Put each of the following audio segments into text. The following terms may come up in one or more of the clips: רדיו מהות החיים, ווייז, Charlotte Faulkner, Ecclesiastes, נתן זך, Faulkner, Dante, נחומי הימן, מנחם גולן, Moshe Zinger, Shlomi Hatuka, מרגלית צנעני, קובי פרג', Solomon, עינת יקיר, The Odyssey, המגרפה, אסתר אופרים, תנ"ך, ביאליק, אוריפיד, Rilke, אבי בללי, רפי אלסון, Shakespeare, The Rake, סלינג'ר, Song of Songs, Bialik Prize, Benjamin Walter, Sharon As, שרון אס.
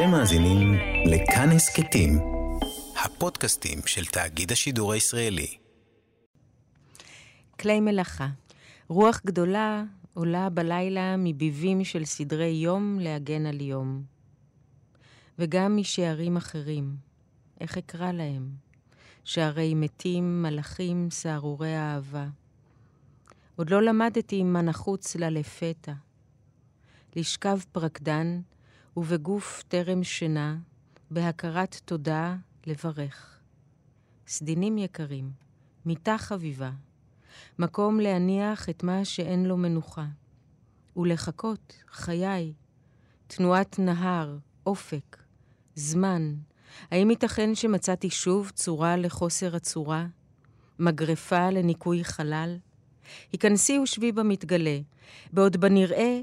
אתם מאזינים לכאן הסכתים, הפודקאסטים של תאגיד השידור הישראלי. כלי מלאכה. רוח גדולה עולה בלילה מביבים של סדרי יום להגן על יום. וגם משערים אחרים. איך אקרא להם? שערי מתים, מלאכים, סערורי אהבה. עוד לא למדתי מה נחוץ לה לפתע. לשכב פרקדן ובגוף טרם שינה, בהכרת תודה לברך. סדינים יקרים, מיטה חביבה, מקום להניח את מה שאין לו מנוחה. ולחכות, חיי, תנועת נהר, אופק, זמן. האם ייתכן שמצאתי שוב צורה לחוסר הצורה? מגרפה לניקוי חלל? היכנסי ושבי במתגלה, בעוד בנראה,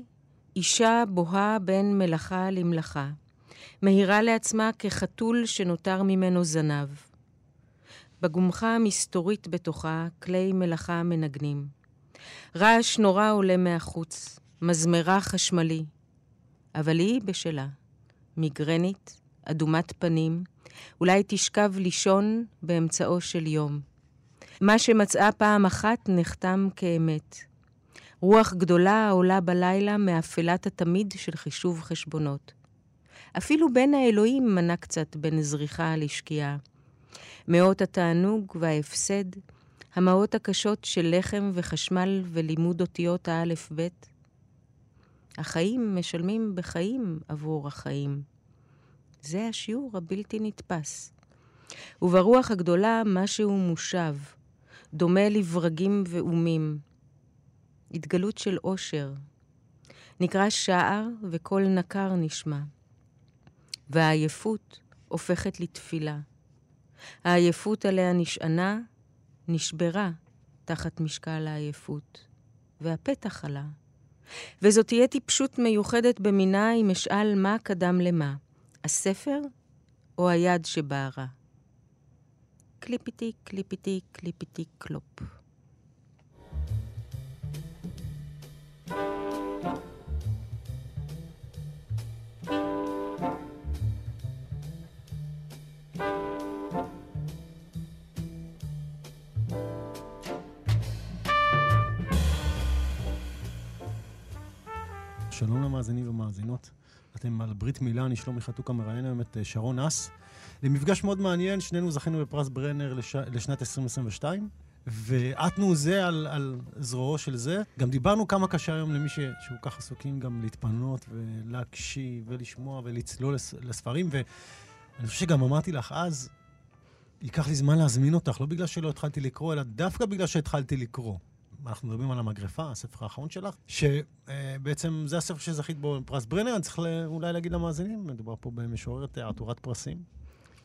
אישה בוהה בין מלאכה למלאכה, מהירה לעצמה כחתול שנותר ממנו זנב. בגומחה המסתורית בתוכה כלי מלאכה מנגנים. רעש נורא עולה מהחוץ, מזמרה חשמלי. אבל היא בשלה, מיגרנית, אדומת פנים, אולי תשכב לישון באמצעו של יום. מה שמצאה פעם אחת נחתם כאמת. רוח גדולה עולה בלילה מאפלת התמיד של חישוב חשבונות. אפילו בין האלוהים מנה קצת בין זריחה לשקיעה. מאות התענוג וההפסד, המאות הקשות של לחם וחשמל ולימוד אותיות האלף בית. החיים משלמים בחיים עבור החיים. זה השיעור הבלתי נתפס. וברוח הגדולה משהו מושב, דומה לברגים ואומים. התגלות של אושר. נקרא שער וכל נקר נשמע. והעייפות הופכת לתפילה. העייפות עליה נשענה, נשברה תחת משקל העייפות. והפתח עלה. וזאת תהיה טיפשות מיוחדת במינה אם אשאל מה קדם למה. הספר או היד שבערה. קליפיתי, קליפיתי, קליפיתי, קלופ. שלום למאזינים ומאזינות, אתם על ברית מילה, אני שלומי חתוקה מראיין היום את שרון אס. למפגש מאוד מעניין, שנינו זכינו בפרס ברנר לשנת 2022, ועטנו זה על זרועו של זה. גם דיברנו כמה קשה היום למי שהוא כך עסוקים גם להתפנות ולהקשיב ולשמוע ולצלול לספרים, ואני חושב שגם אמרתי לך אז, ייקח לי זמן להזמין אותך, לא בגלל שלא התחלתי לקרוא, אלא דווקא בגלל שהתחלתי לקרוא. אנחנו מדברים על המגרפה, הספר האחרון שלך, שבעצם זה הספר שזכית בו פרס ברנר, אני צריך אולי להגיד למאזינים, מדובר פה במשוררת עטורת פרסים,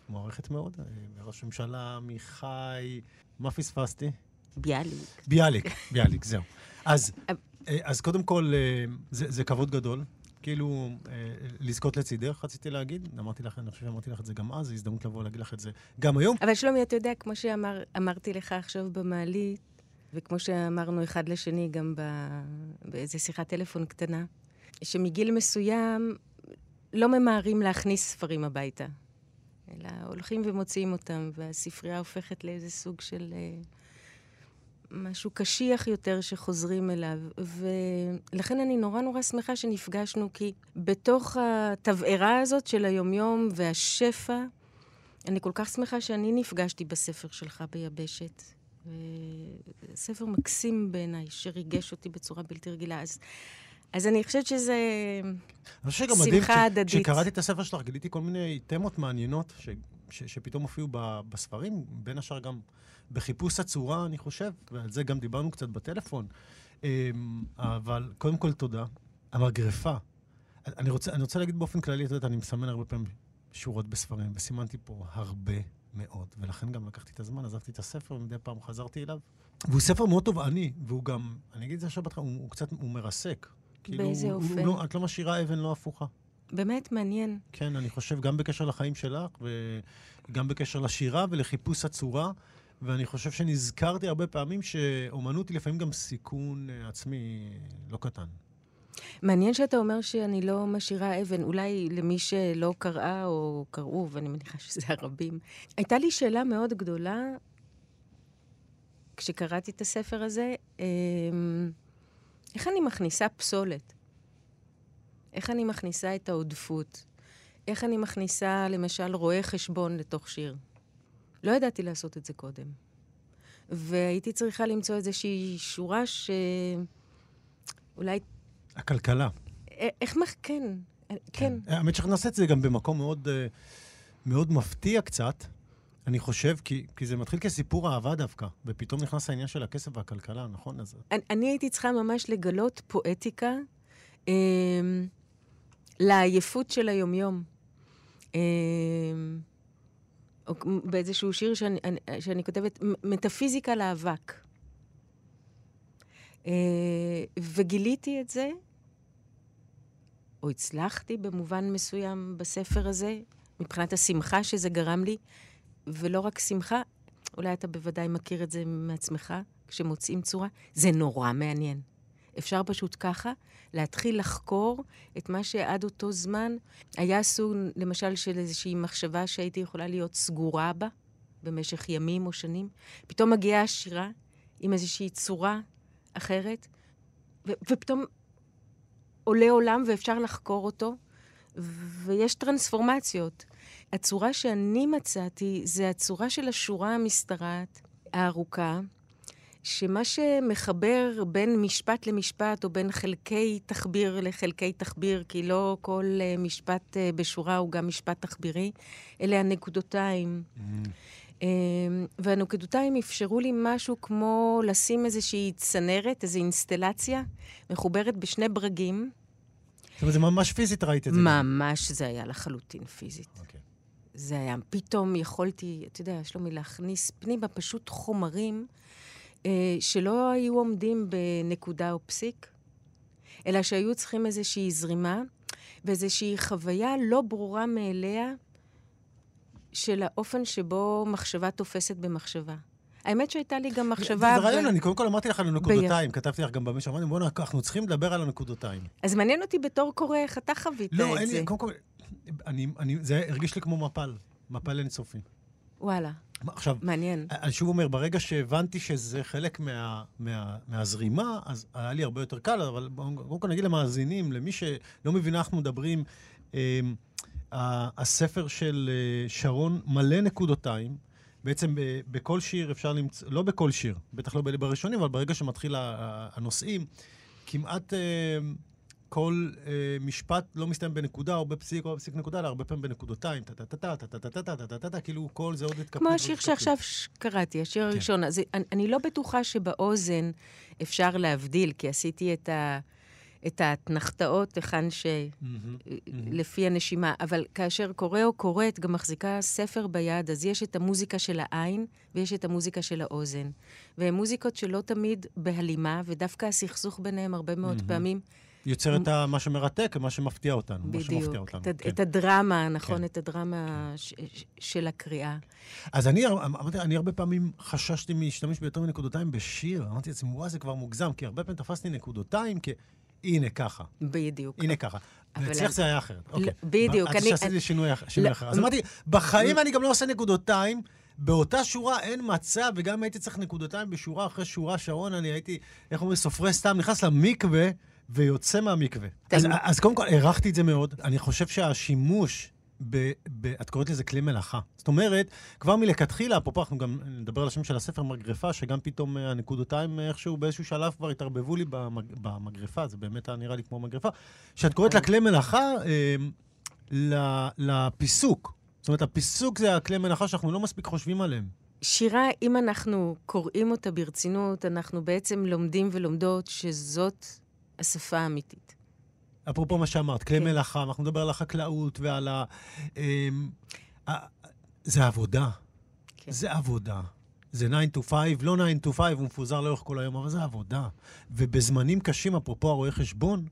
מוערכת מאוד, ראש ממשלה, מיכאי, מה פספסתי? ביאליק. ביאליק, זהו. אז קודם כל, זה כבוד גדול, כאילו לזכות לצידך, רציתי להגיד, אמרתי לך את זה גם אז, הזדמנות לבוא להגיד לך את זה גם היום. אבל שלומי, אתה יודע, כמו שאמרתי לך עכשיו במעלית, וכמו שאמרנו אחד לשני גם באיזה שיחת טלפון קטנה, שמגיל מסוים לא ממהרים להכניס ספרים הביתה, אלא הולכים ומוציאים אותם, והספרייה הופכת לאיזה סוג של משהו קשיח יותר שחוזרים אליו. ולכן אני נורא שמחה שנפגשנו, כי בתוך התבערה הזאת של היומיום והשפע, אני כל כך שמחה שאני נפגשתי בספר שלך ביבשת. ספר מקסים בעיניי, שריגש אותי בצורה בלתי רגילה. אז אני חושבת שזה שמחה הדדית. כשקראתי את הספר שלך, גיליתי כל מיני תמות מעניינות שפתאום הופיעו בספרים, בין השאר גם בחיפוש הצורה, אני חושב, ועל זה גם דיברנו קצת בטלפון. אבל קודם כל תודה. המגרפה. אני רוצה להגיד באופן כללי, אתה יודעת, אני מסמן הרבה פעמים שורות בספרים, וסימנתי פה הרבה. מאוד, ולכן גם לקחתי את הזמן, עזבתי את הספר, ומדי פעם חזרתי אליו. והוא ספר מאוד טוב, והוא גם, אני אגיד את זה עכשיו, הוא קצת, הוא מרסק. באיזה אופן? את לא משאירה אבן לא הפוכה. באמת מעניין. כן, אני חושב גם בקשר לחיים שלך, וגם בקשר לשירה ולחיפוש הצורה, ואני חושב שנזכרתי הרבה פעמים שאומנות היא לפעמים גם סיכון עצמי לא קטן. מעניין שאתה אומר שאני לא משאירה אבן, אולי למי שלא קראה או קראו, ואני מניחה שזה הרבים. הייתה לי שאלה מאוד גדולה, כשקראתי את הספר הזה, איך אני מכניסה פסולת? איך אני מכניסה את העודפות? איך אני מכניסה, למשל, רואה חשבון לתוך שיר? לא ידעתי לעשות את זה קודם. והייתי צריכה למצוא איזושהי שורה שאולי... הכלכלה. איך מה? כן. כן. האמת שנעשה את זה גם במקום מאוד, מאוד מפתיע קצת, אני חושב, כי זה מתחיל כסיפור אהבה דווקא, ופתאום נכנס העניין של הכסף והכלכלה, נכון? אז... אני הייתי צריכה ממש לגלות פואטיקה, לעייפות של היומיום. באיזשהו שיר שאני כותבת, מטאפיזיקה לאבק. וגיליתי את זה, או הצלחתי במובן מסוים בספר הזה, מבחינת השמחה שזה גרם לי, ולא רק שמחה, אולי אתה בוודאי מכיר את זה מעצמך, כשמוצאים צורה, זה נורא מעניין. אפשר פשוט ככה להתחיל לחקור את מה שעד אותו זמן. היה סוג, למשל, של איזושהי מחשבה שהייתי יכולה להיות סגורה בה במשך ימים או שנים. פתאום מגיעה השירה עם איזושהי צורה אחרת, ופתאום עולה עולם ואפשר לחקור אותו, ויש טרנספורמציות. הצורה שאני מצאתי זה הצורה של השורה המסתרעת, הארוכה, שמה שמחבר בין משפט למשפט, או בין חלקי תחביר לחלקי תחביר, כי לא כל משפט בשורה הוא גם משפט תחבירי, אלה הנקודותיים. והנקודותיים אפשרו לי משהו כמו לשים איזושהי צנרת, איזו אינסטלציה, מחוברת בשני ברגים. זאת אומרת, זה ממש פיזית ראית את זה? ממש, זה היה לחלוטין פיזית. זה היה, פתאום יכולתי, אתה יודע, שלומי, להכניס פנימה פשוט חומרים, שלא היו עומדים בנקודה או פסיק, אלא שהיו צריכים איזושהי זרימה, ואיזושהי חוויה לא ברורה מאליה, של האופן שבו מחשבה תופסת במחשבה. האמת שהייתה לי גם מחשבה... זה רעיון, אני קודם כל אמרתי לך על הנקודותיים, כתבתי לך גם במשך, אמרתי, בואו אנחנו צריכים לדבר על הנקודותיים. אז מעניין אותי בתור קורא, איך אתה חווית את זה? לא, קודם כל, זה הרגיש לי כמו מפל אינסופי. וואלה. עכשיו, מעניין. אני שוב אומר, ברגע שהבנתי שזה חלק מהזרימה, אז היה לי הרבה יותר קל, אבל קודם כל נגיד למאזינים, למי שלא מבינה, אנחנו מדברים, הספר של שרון מלא נקודותיים, בעצם בכל שיר אפשר למצוא, לא בכל שיר, בטח לא בראשונים, אבל ברגע שמתחיל הנושאים, כמעט כל משפט לא מסתיים בנקודה, או בפסיק, או בפסיק נקודה, אלא הרבה פעמים בנקודותיים, טה-טה-טה-טה-טה-טה-טה-טה-טה-טה, כאילו כל זה עוד התקפות. כמו השיר שעכשיו קראתי, השיר הראשון. אני לא בטוחה שבאוזן אפשר להבדיל, כי עשיתי את התנחתאות, כאן שלפי הנשימה, אבל כאשר קורא או קוראת, גם מחזיקה ספר ביד, אז יש את המוזיקה של העין, ויש את המוזיקה של האוזן. והן מוזיקות שלא תמיד בהלימה, ודווקא הסכסוך ביניהם הרבה מאוד פעמים, יוצר את מה שמרתק, מה שמפתיע אותנו. בדיוק, את הדרמה, נכון, את הדרמה של הקריאה. אז אני הרבה פעמים חששתי להשתמש ביותר מנקודותיים בשיר, אמרתי לעצמי, וואי, זה כבר מוגזם, כי הרבה פעמים תפסתי נקודותיים, כי הנה ככה. בדיוק. הנה ככה. וצריך זה היה אחרת. בדיוק. אז שעשיתי שינוי אחר. אז אמרתי, בחיים אני גם לא עושה נקודותיים, באותה שורה אין מצב, וגם הייתי צריך נקודותיים בשורה אחרי שורה, שרון, אני הייתי, איך אומרים, סופרי סתם, נכנס למקווה ויוצא מהמקווה. אז קודם כל, הערכתי את זה מאוד. אני חושב שהשימוש, את קוראת לזה כלי מלאכה. זאת אומרת, כבר מלכתחילה, אפרופו אנחנו גם נדבר על השם של הספר מגריפה, שגם פתאום הנקודותיים איכשהו באיזשהו שלב כבר התערבבו לי במגריפה, זה באמת נראה לי כמו מגריפה, שאת קוראת לכלי מלאכה לפיסוק. זאת אומרת, הפיסוק זה הכלי מלאכה שאנחנו לא מספיק חושבים עליהם. שירה, אם אנחנו קוראים אותה ברצינות, אנחנו בעצם לומדים ולומדות שזאת השפה האמיתית. אפרופו מה שאמרת, כלי מלאכה, אנחנו מדבר על החקלאות ועל ה... זה עבודה. זה עבודה. זה 9 to 5, לא 9 to 5, הוא מפוזר לאורך כל היום, אבל זה עבודה. ובזמנים קשים, אפרופו הרואה חשבון,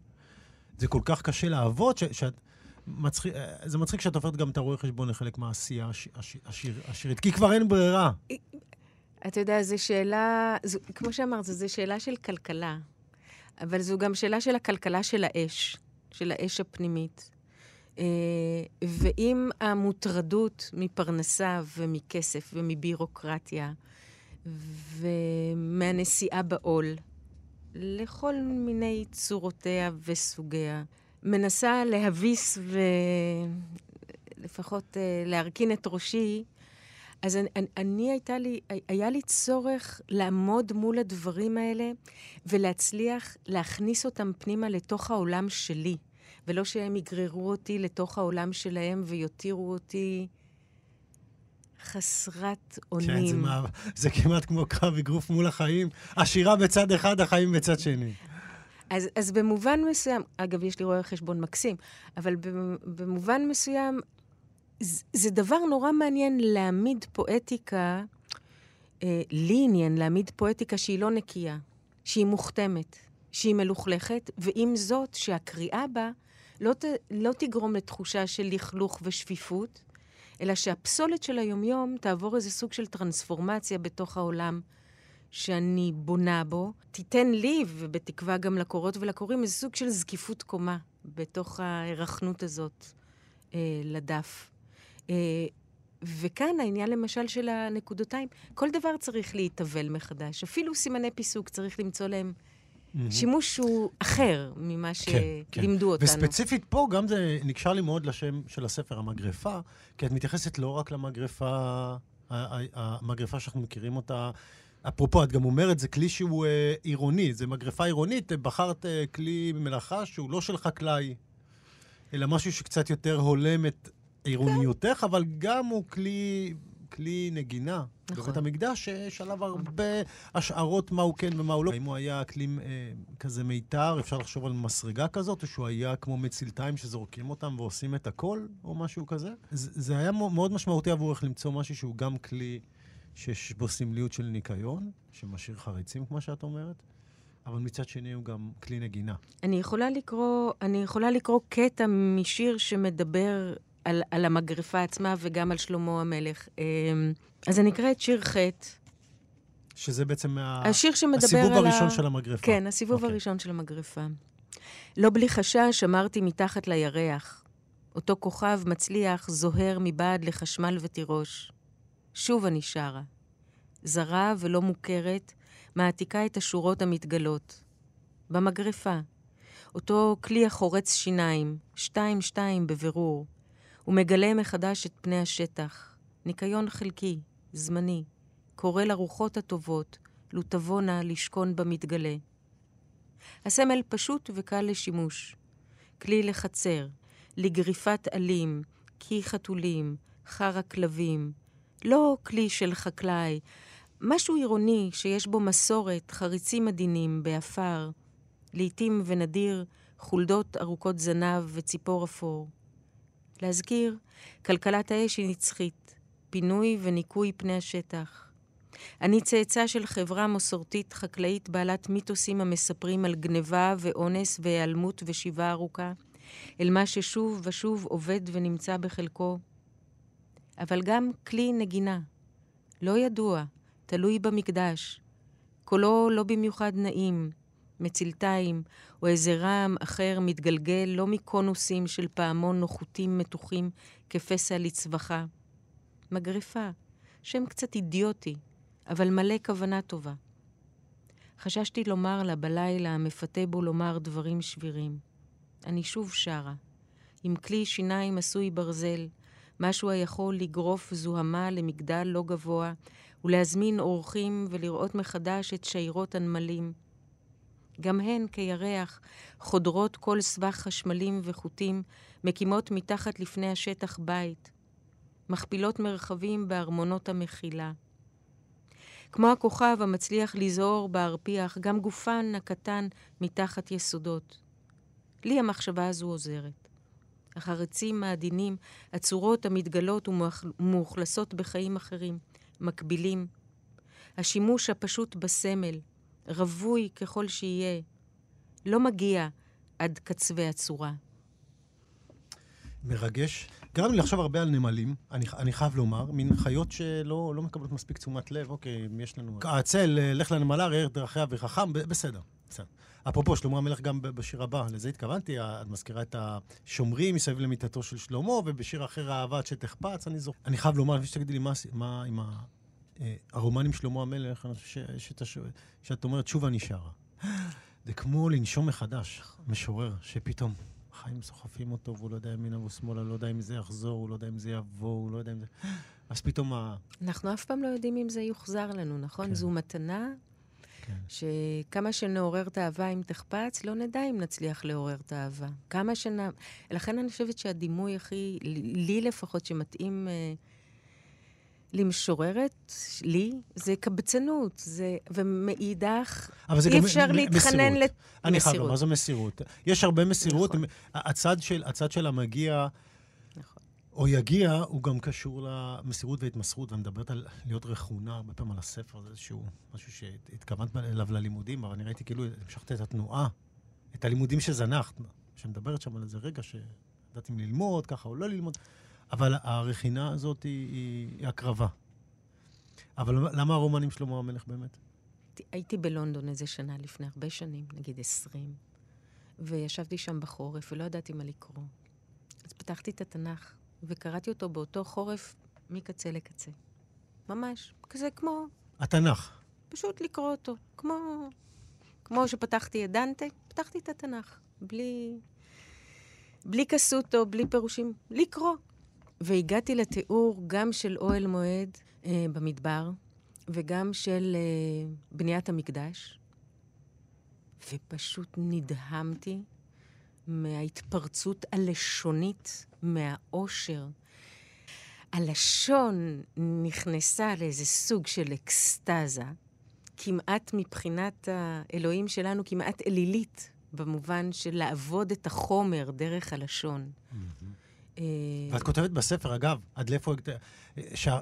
זה כל כך קשה לעבוד, זה מצחיק שאת הופכת גם את הרואה חשבון לחלק מהעשייה השירית, כי כבר אין ברירה. אתה יודע, זו שאלה, כמו שאמרת, זו שאלה של כלכלה. אבל זו גם שאלה של הכלכלה של האש, של האש הפנימית. ואם המוטרדות מפרנסה ומכסף ומבירוקרטיה ומהנסיעה בעול, לכל מיני צורותיה וסוגיה, מנסה להביס ולפחות להרכין את ראשי, אז היה לי צורך לעמוד מול הדברים האלה ולהצליח להכניס אותם פנימה לתוך העולם שלי, ולא שהם יגררו אותי לתוך העולם שלהם ויותירו אותי חסרת אונים. כן, זה כמעט כמו קרב אגרוף מול החיים, השירה בצד אחד, החיים בצד שני. אז במובן מסוים, אגב, יש לי רואה חשבון מקסים, אבל במובן מסוים, זה דבר נורא מעניין להעמיד פואטיקה, לי עניין להעמיד פואטיקה שהיא לא נקייה, שהיא מוכתמת, שהיא מלוכלכת, ועם זאת שהקריאה בה לא תגרום לתחושה של לכלוך ושפיפות, אלא שהפסולת של היומיום תעבור איזה סוג של טרנספורמציה בתוך העולם שאני בונה בו, תיתן לי, ובתקווה גם לקורות ולקוראים, איזה סוג של זקיפות קומה בתוך ההירחנות הזאת לדף. וכאן העניין למשל של הנקודותיים, כל דבר צריך להתאבל מחדש, אפילו סימני פיסוק צריך למצוא להם שימוש הוא אחר ממה שלימדו אותנו. וספציפית פה גם זה נקשר לי מאוד לשם של הספר, המגרפה, כי את מתייחסת לא רק למגרפה, המגרפה שאנחנו מכירים אותה, אפרופו, את גם אומרת, זה כלי שהוא עירוני, זה מגרפה עירונית, בחרת כלי מלאכה שהוא לא של חקלאי, אלא משהו שקצת יותר הולם את עירוניותך, אבל גם הוא כלי נגינה. בבית המקדש שיש עליו הרבה השערות מה הוא כן ומה הוא לא. אם הוא היה כלי כזה מיתר, אפשר לחשוב על מסרגה כזאת, או שהוא היה כמו מצילתיים שזורקים אותם ועושים את הכל, או משהו כזה. זה היה מאוד משמעותי עבורך למצוא משהו שהוא גם כלי שיש בו סמליות של ניקיון, שמשאיר חריצים, כמו שאת אומרת, אבל מצד שני הוא גם כלי נגינה. אני יכולה לקרוא קטע משיר שמדבר על המגרפה עצמה וגם על שלמה המלך. אז אני אקרא את שיר חטא. שזה בעצם הסיבוב הראשון של המגרפה. כן, הסיבוב הראשון של המגרפה. לא בלי חשש אמרתי מתחת לירח. אותו כוכב מצליח זוהר מבעד לחשמל ותירוש. שוב אני שרה. זרה ולא מוכרת, מעתיקה את השורות המתגלות. במגרפה. אותו כלי החורץ שיניים, 2-2 בבירור. הוא מגלה מחדש את פני השטח. ניקיון חלקי, זמני, קורא לרוחות הטובות, לו תבונה לשכון במתגלה. הסמל פשוט וקל לשימוש. כלי לחצר, לגריפת עלים, קי חתולים, חר הכלבים. לא כלי של חקלאי, משהו עירוני שיש בו מסורת, חריצים עדינים באפר, לעתים ונדיר, חולדות ארוכות זנב וציפור אפור. להזכיר, כלכלת האש היא נצחית, פינוי וניקוי פני השטח. אני צאצא של חברה מסורתית חקלאית בעלת מיתוסים המספרים על גניבה ואונס והיעלמות ושיבה ארוכה, אל מה ששוב ושוב עובד ונמצא בחלקו. אבל גם כלי נגינה, לא ידוע, תלוי במקדש, קולו לא במיוחד נעים, מצלתיים, או איזה רעם אחר מתגלגל לא מקונוסים של פעמון נוחותים מתוחים כפסע לצבחה. מגרפה, שם קצת אידיוטי, אבל מלא כוונה טובה. חששתי לומר לה בלילה המפתה בו לומר דברים שבירים. אני שוב שרה, עם כלי שיניים עשוי ברזל, משהו היכול לגרוף זוהמה למגדל לא גבוה, ולהזמין אורחים ולראות מחדש את שיירות הנמלים. גם הן כירח, חודרות כל סבך חשמלים וחוטים, מקימות מתחת לפני השטח בית, מכפילות מרחבים בארמונות המחילה. כמו הכוכב המצליח לזהור בהרפיח, גם גופן הקטן מתחת יסודות. לי המחשבה הזו עוזרת. החרצים העדינים, הצורות המתגלות ומאוכלסות בחיים אחרים, מקבילים. השימוש הפשוט בסמל, רווי ככל שיהיה, לא מגיע עד קצווי הצורה. מרגש. גרם לי לחשוב הרבה על נמלים, אני חייב לומר, מין חיות שלא מקבלות מספיק תשומת לב, אוקיי, יש לנו... עצל, לך לנמלה, ראה דרכיה וחכם, בסדר. בסדר. אפרופו, שלמה המלך גם בשיר הבא, לזה התכוונתי, את מזכירה את השומרים מסביב למיטתו של שלמה, ובשיר אחר האהבה שתחפץ, אני חייב לומר, לפי שתגידי לי מה עם הרומן עם שלמה המלך, אני חושב שאת אומרת, תשובה נשארה. זה כמו לנשום מחדש, משורר, שפתאום החיים סוחפים אותו, והוא לא יודע ימינה ושמאלה, לא יודע אם זה יחזור, הוא לא יודע אם זה יבוא, הוא לא יודע אם זה... אז פתאום אנחנו אף פעם לא יודעים אם זה יוחזר לנו, נכון? זו מתנה שכמה שנעורר את האהבה אם תחפץ, לא נדע אם נצליח לעורר את האהבה. לכן אני חושבת שהדימוי הכי, לי לפחות, שמתאים למשוררת, לי, זה קבצנות, זה, ומאידך, אי אפשר להתחנן למסירות. אני חייב לומר, זו מסירות. יש הרבה מסירות, הצד שלה מגיע, או יגיע, הוא גם קשור למסירות והתמסרות, ומדברת על להיות רכונה, הרבה פעמים על הספר, זה איזשהו משהו שהתכוונת אליו ללימודים, אבל אני ראיתי כאילו, המשכת את התנועה, את הלימודים שזנחת, שמדברת שם על איזה רגע, שדעתי אם ללמוד ככה או לא ללמוד, אבל הרכינה הזאת היא הקרבה. אבל למה הרומנים שלמה המלך באמת? הייתי בלונדון איזה שנה לפני הרבה שנים, נגיד 20, וישבתי שם בחורף, ולא ידעתי מה לקרוא. אז פתחתי את התנ"ך, וקראתי אותו באותו חורף מקצה לקצה. ממש, כזה כמו... התנ"ך. פשוט לקרוא אותו, כמו שפתחתי את דנטה, פתחתי את התנ"ך, בלי כסותו, בלי פירושים, לקרוא. והגעתי לתיאור גם של אוהל מועד במדבר, וגם של בניית המקדש, ופשוט נדהמתי מההתפרצות הלשונית, מהאושר. הלשון נכנסה לאיזה סוג של אקסטזה, כמעט מבחינת האלוהים שלנו, כמעט אלילית, במובן של לעבוד את החומר דרך הלשון. ואת כותבת בספר, אגב, עד לאיפה...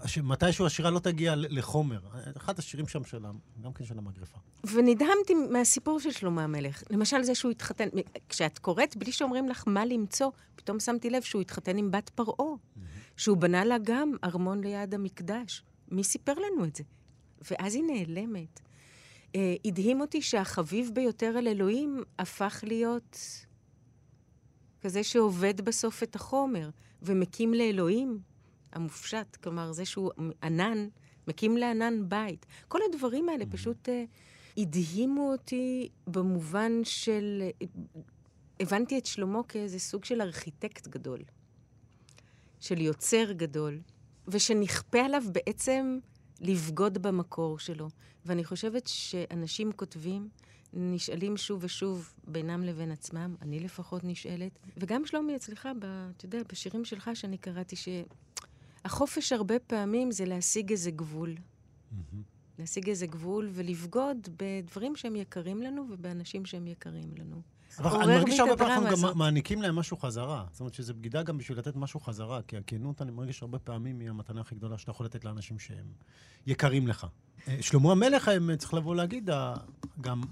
שמתישהו השירה לא תגיע לחומר. אחד השירים שם שלה, גם כן של המגריפה. ונדהמתי מהסיפור של שלמה המלך. למשל זה שהוא התחתן... כשאת קוראת, בלי שאומרים לך מה למצוא, פתאום שמתי לב שהוא התחתן עם בת פרעה. שהוא בנה לה גם ארמון ליד המקדש. מי סיפר לנו את זה? ואז היא נעלמת. הדהים אותי שהחביב ביותר על אלוהים הפך להיות... כזה שעובד בסוף את החומר, ומקים לאלוהים המופשט, כלומר, זה שהוא ענן, מקים לענן בית. כל הדברים האלה פשוט הדהימו אותי במובן של... הבנתי את שלמה כאיזה סוג של ארכיטקט גדול, של יוצר גדול, ושנכפה עליו בעצם לבגוד במקור שלו. ואני חושבת שאנשים כותבים, נשאלים שוב ושוב בינם לבין עצמם, אני לפחות נשאלת. וגם שלומי אצלך, אתה יודע, בשירים שלך שאני קראתי שהחופש הרבה פעמים זה להשיג איזה גבול. להשיג איזה גבול ולבגוד בדברים שהם יקרים לנו ובאנשים שהם יקרים לנו. אבל אני מרגיש הרבה פעמים גם מעניקים להם משהו חזרה. זאת אומרת שזה בגידה גם בשביל לתת משהו חזרה, כי הכנות אני מרגיש הרבה פעמים היא המתנה הכי גדולה שאתה יכול לתת לאנשים שהם יקרים לך. שלמה המלך צריך לבוא להגיד גם...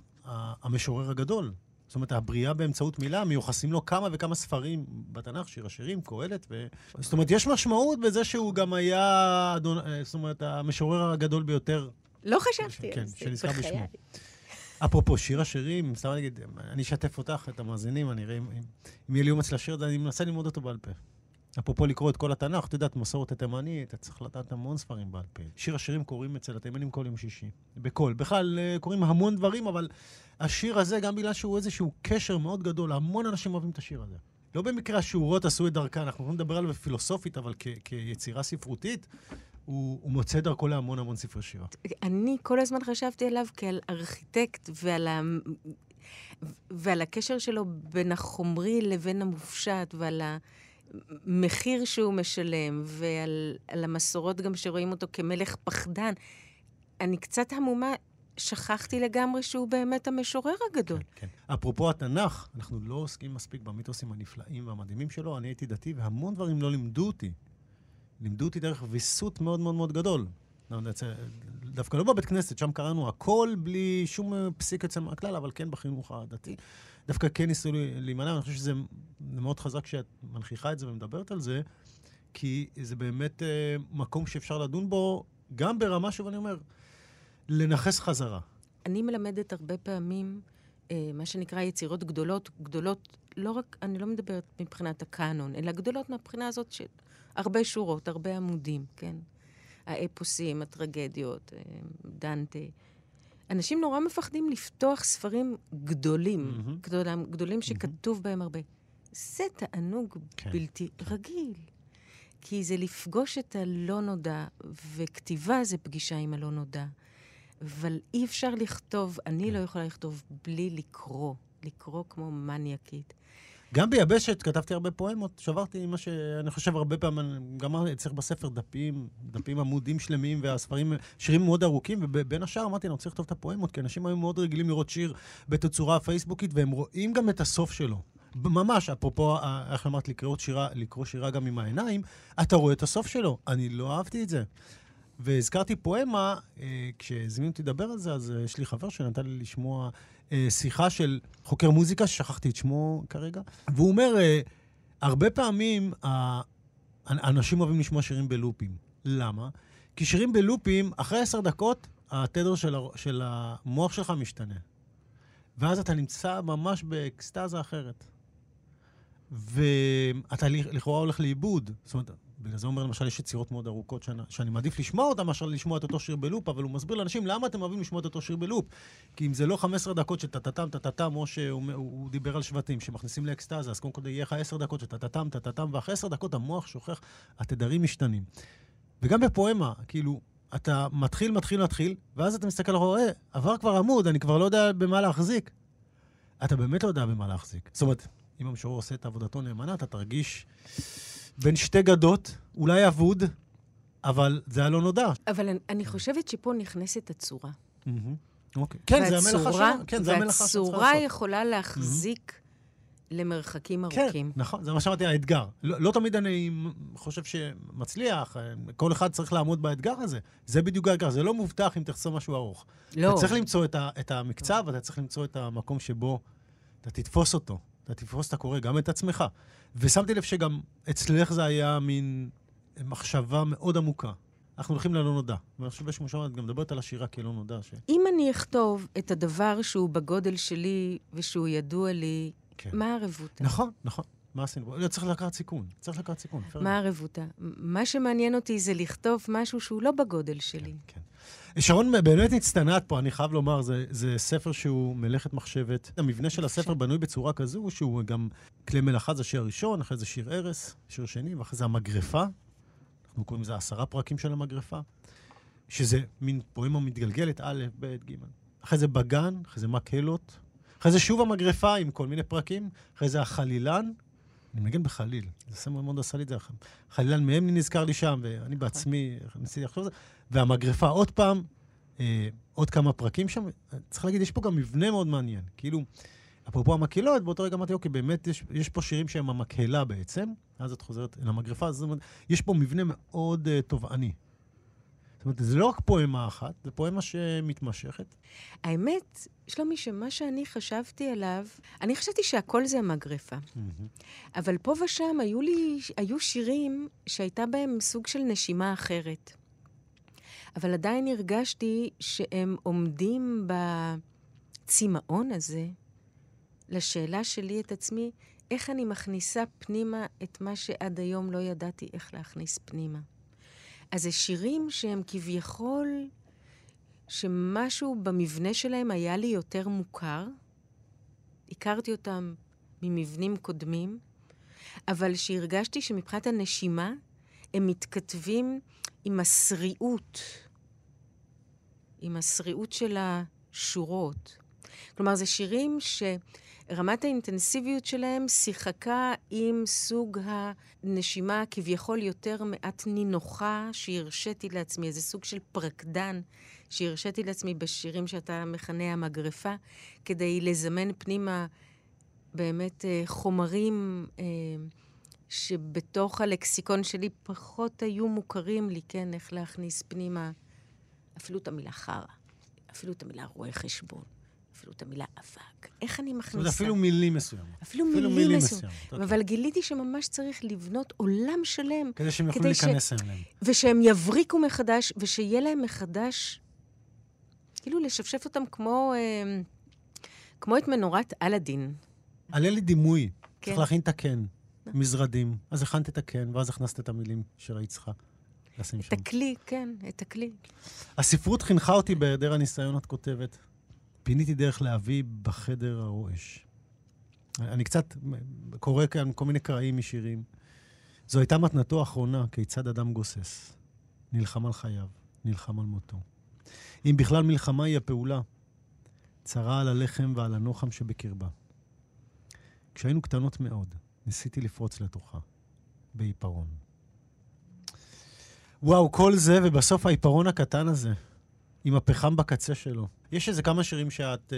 המשורר הגדול. זאת אומרת, הבריאה באמצעות מילה, מיוחסים לו כמה וכמה ספרים בתנ"ך, שיר השירים, קהלת, זאת אומרת, יש משמעות בזה שהוא גם היה, זאת אומרת, המשורר הגדול ביותר. לא חשבתי על זה. כן, שנזכר בשמו. אפרופו, שיר השירים, סתם נגיד, אני אשתף אותך, את המאזינים, אני אראה, אם יהיה לי אומץ לשיר, אני מנסה ללמוד אותו בעל פה. אפרופו לקרוא את כל התנ"ך, אתה יודע, את מסורת התימנית, אתה צריך לדעת המון ספרים בעל פה. שיר השירים קוראים אצל התימנים כל יום שישי. בכלל קוראים המון דברים, אבל השיר הזה, גם בגלל שהוא איזשהו קשר מאוד גדול, המון אנשים אוהבים את השיר הזה. לא במקרה השיעורות עשו את דרכה, אנחנו יכולים לדבר עליו בפילוסופית, אבל כיצירה ספרותית, הוא מוצא דרכו להמון המון ספרי שירה. אני כל הזמן חשבתי עליו כעל ארכיטקט ועל הקשר שלו בין החומרי לבין המופשט ועל מחיר שהוא משלם, ועל המסורות גם שרואים אותו כמלך פחדן. אני קצת המומה, שכחתי לגמרי שהוא באמת המשורר הגדול. כן, כן. אפרופו התנ"ך, אנחנו לא עוסקים מספיק במיתוסים הנפלאים והמדהימים שלו, אני הייתי דתי, והמון דברים לא לימדו אותי. לימדו אותי דרך ויסות מאוד מאוד מאוד גדול. דווקא לא בבית כנסת, שם קראנו הכל בלי שום פסיק אצל הכלל, אבל כן בחינוך הדתי. דווקא כן ניסו להימנע, ואני חושב שזה מאוד חזק שאת מנכיחה את זה ומדברת על זה, כי זה באמת מקום שאפשר לדון בו, גם ברמה שוב אני אומר, לנחס חזרה. אני מלמדת הרבה פעמים מה שנקרא יצירות גדולות, גדולות לא רק, אני לא מדברת מבחינת הקאנון, אלא גדולות מהבחינה הזאת של הרבה שורות, הרבה עמודים, כן? האפוסים, הטרגדיות, דנטה. אנשים נורא מפחדים לפתוח ספרים גדולים, mm-hmm. גדולים שכתוב mm-hmm. בהם הרבה. זה תענוג כן. בלתי רגיל. כי זה לפגוש את הלא נודע, וכתיבה זה פגישה עם הלא נודע. אבל אי אפשר לכתוב, אני לא יכולה לכתוב בלי לקרוא. לקרוא כמו מניאקית. גם ביבשת כתבתי הרבה פואמות, שברתי מה שאני חושב הרבה פעמים, גם צריך בספר דפים עמודים שלמים, והספרים שירים מאוד ארוכים, ובין השאר אמרתי, אני צריך לכתוב את הפואמות, כי אנשים היו מאוד רגילים לראות שיר בתצורה הפייסבוקית, והם רואים גם את הסוף שלו. ממש, אפרופו, איך אמרת, לקרוא שירה גם עם העיניים, אתה רואה את הסוף שלו. אני לא אהבתי את זה. והזכרתי פואמה, כשזמינו אותי לדבר על זה, אז יש לי חבר שנתן לי לשמוע שיחה של חוקר מוזיקה, ששכחתי את שמו כרגע, והוא אומר, הרבה פעמים אנשים אוהבים לשמוע שירים בלופים. למה? כי שירים בלופים, אחרי 10 דקות, התדר של המוח שלך משתנה. ואז אתה נמצא ממש באקסטאזה אחרת. ואתה לכאורה הולך לאיבוד. זאת אומרת, בגלל זה אומר, למשל, יש יצירות מאוד ארוכות שאני מעדיף לשמוע אותה, מאשר לשמוע את אותו שיר בלופ, אבל הוא מסביר לאנשים למה אתם אוהבים לשמוע את אותו שיר בלופ. כי אם זה לא 15 דקות שטטטם, טטטם, או שהוא דיבר על שבטים, שמכניסים לאקסטאזה, אז קודם כל יהיה לך 10 דקות שטטטם, טטטם, ואחרי 10 דקות המוח שוכח, התדרים משתנים. וגם בפואמה, כאילו, אתה מתחיל, ואז אתה מסתכל אחורה, עבר כבר עמוד, אני כבר לא יודע במה להחזיק. אתה באמת לא יודע במה להחזיק. זאת אומרת, אם המשורר עושה את עבודתו נאמנה, אתה תרגיש בין שתי גדות, אולי אבוד, אבל זה היה לא נודע. אבל אני חושבת שפה נכנסת הצורה. כן, זה המלאכה שלנו. והצורה יכולה להחזיק למרחקים ארוכים. כן, נכון, זה מה שאמרתי, האתגר. לא תמיד אני חושב שמצליח, כל אחד צריך לעמוד באתגר הזה. זה בדיוק האתגר, זה לא מובטח אם תחסום משהו ארוך. אתה צריך למצוא את המקצב, ואתה צריך למצוא את המקום שבו אתה תתפוס אותו. אתה תפרוס, אתה קורא גם את עצמך. ושמתי לב שגם אצלך זה היה מין מחשבה מאוד עמוקה. אנחנו הולכים ללא נודע. ואני חושב שמושבת, גם מדברת על השירה כלא נודע. אם אני אכתוב את הדבר שהוא בגודל שלי, ושהוא ידוע לי, כן. מה הרבותה? נכון. מה עשינו? צריך לקחת סיכון. מה הרבותה? מה שמעניין אותי זה לכתוב משהו שהוא לא בגודל שלי. כן. שרון, באמת נצטנעת פה, אני חייב לומר, זה ספר שהוא מלאכת מחשבת. המבנה של הספר בנוי בצורה כזו, שהוא גם כלי מלאכה, זה שיר ראשון, אחרי זה שיר ערס, שיר שני, ואחרי זה המגרפה. אנחנו קוראים לזה 10 פרקים של המגרפה, שזה מין פואמה מתגלגלת, א', ב', ג'. אחרי זה בגן, אחרי זה מקהלות, אחרי זה שוב המגרפה עם כל מיני פרקים, אחרי זה החלילן, אני מנגן בחליל, זה סמר מאוד עשה לי את זה. חלילן מהם נזכר לי שם, ואני בעצמי ניסיתי לחשוב על זה. והמגרפה עוד פעם, עוד כמה פרקים שם. צריך להגיד, יש פה גם מבנה מאוד מעניין. כאילו, אפרופו המקהלות, באותו רגע אמרתי, אוקיי, באמת יש פה שירים שהם המקהלה בעצם, אז את חוזרת למגרפה, זאת אומרת, יש פה מבנה מאוד תובעני. זאת אומרת, זה לא רק פואמה אחת, זה פואמה שמתמשכת. האמת, שלומי, שמה שאני חשבתי עליו, אני חשבתי שהכל זה המגרפה. אבל פה ושם היו שירים שהייתה בהם סוג של נשימה אחרת. אבל עדיין הרגשתי שהם עומדים בצמאון הזה, לשאלה שלי את עצמי, איך אני מכניסה פנימה את מה שעד היום לא ידעתי איך להכניס פנימה. אז זה שירים שהם כביכול, שמשהו במבנה שלהם היה לי יותר מוכר, הכרתי אותם ממבנים קודמים, אבל שהרגשתי שמבחינת הנשימה, הם מתכתבים עם הסריעות של השורות. כלומר, זה שירים שרמת האינטנסיביות שלהם שיחקה עם סוג הנשימה כביכול יותר מעט נינוחה שהרשיתי לעצמי, איזה סוג של פרקדן שהרשיתי לעצמי בשירים שאתה מכנה המגרפה, כדי לזמן פנימה באמת חומרים שבתוך הלקסיקון שלי פחות היו מוכרים לי, כן, איך להכניס פנימה, אפילו את המילה חרה, אפילו את המילה רואה חשבון, אפילו את המילה אבק. איך אני מכניסה? אפילו מילים מסוימות. אפילו מילים מסוימות. אבל גיליתי שממש צריך לבנות עולם שלם. כדי שהם יוכלו להיכנס אליהם. ושהם יבריקו מחדש, ושיהיה להם מחדש, כאילו לשפשף אותם כמו כמו את מנורת אלדין. עלה לי דימוי, צריך להכין את הקן, מזרדים. אז הכנת את הקן, ואז הכנסת את המילים שראית צריכה לשים שם. את הכלי, כן, את הכלי. הספרות חינכה אותי בהיעדר הניסיון, את כותבת. פיניתי דרך להביא בחדר הרועש. אני קצת קורא כאן כל מיני קרעים משירים. זו הייתה מתנתו האחרונה, כיצד אדם גוסס. נלחם על חייו, נלחם על מותו. אם בכלל מלחמה היא הפעולה, צרה על הלחם ועל הנוחם שבקרבה. כשהיינו קטנות מאוד, ניסיתי לפרוץ לתוכה, בעיפרון. וואו, כל זה, ובסוף העיפרון הקטן הזה, עם הפחם בקצה שלו. יש איזה כמה שירים שאת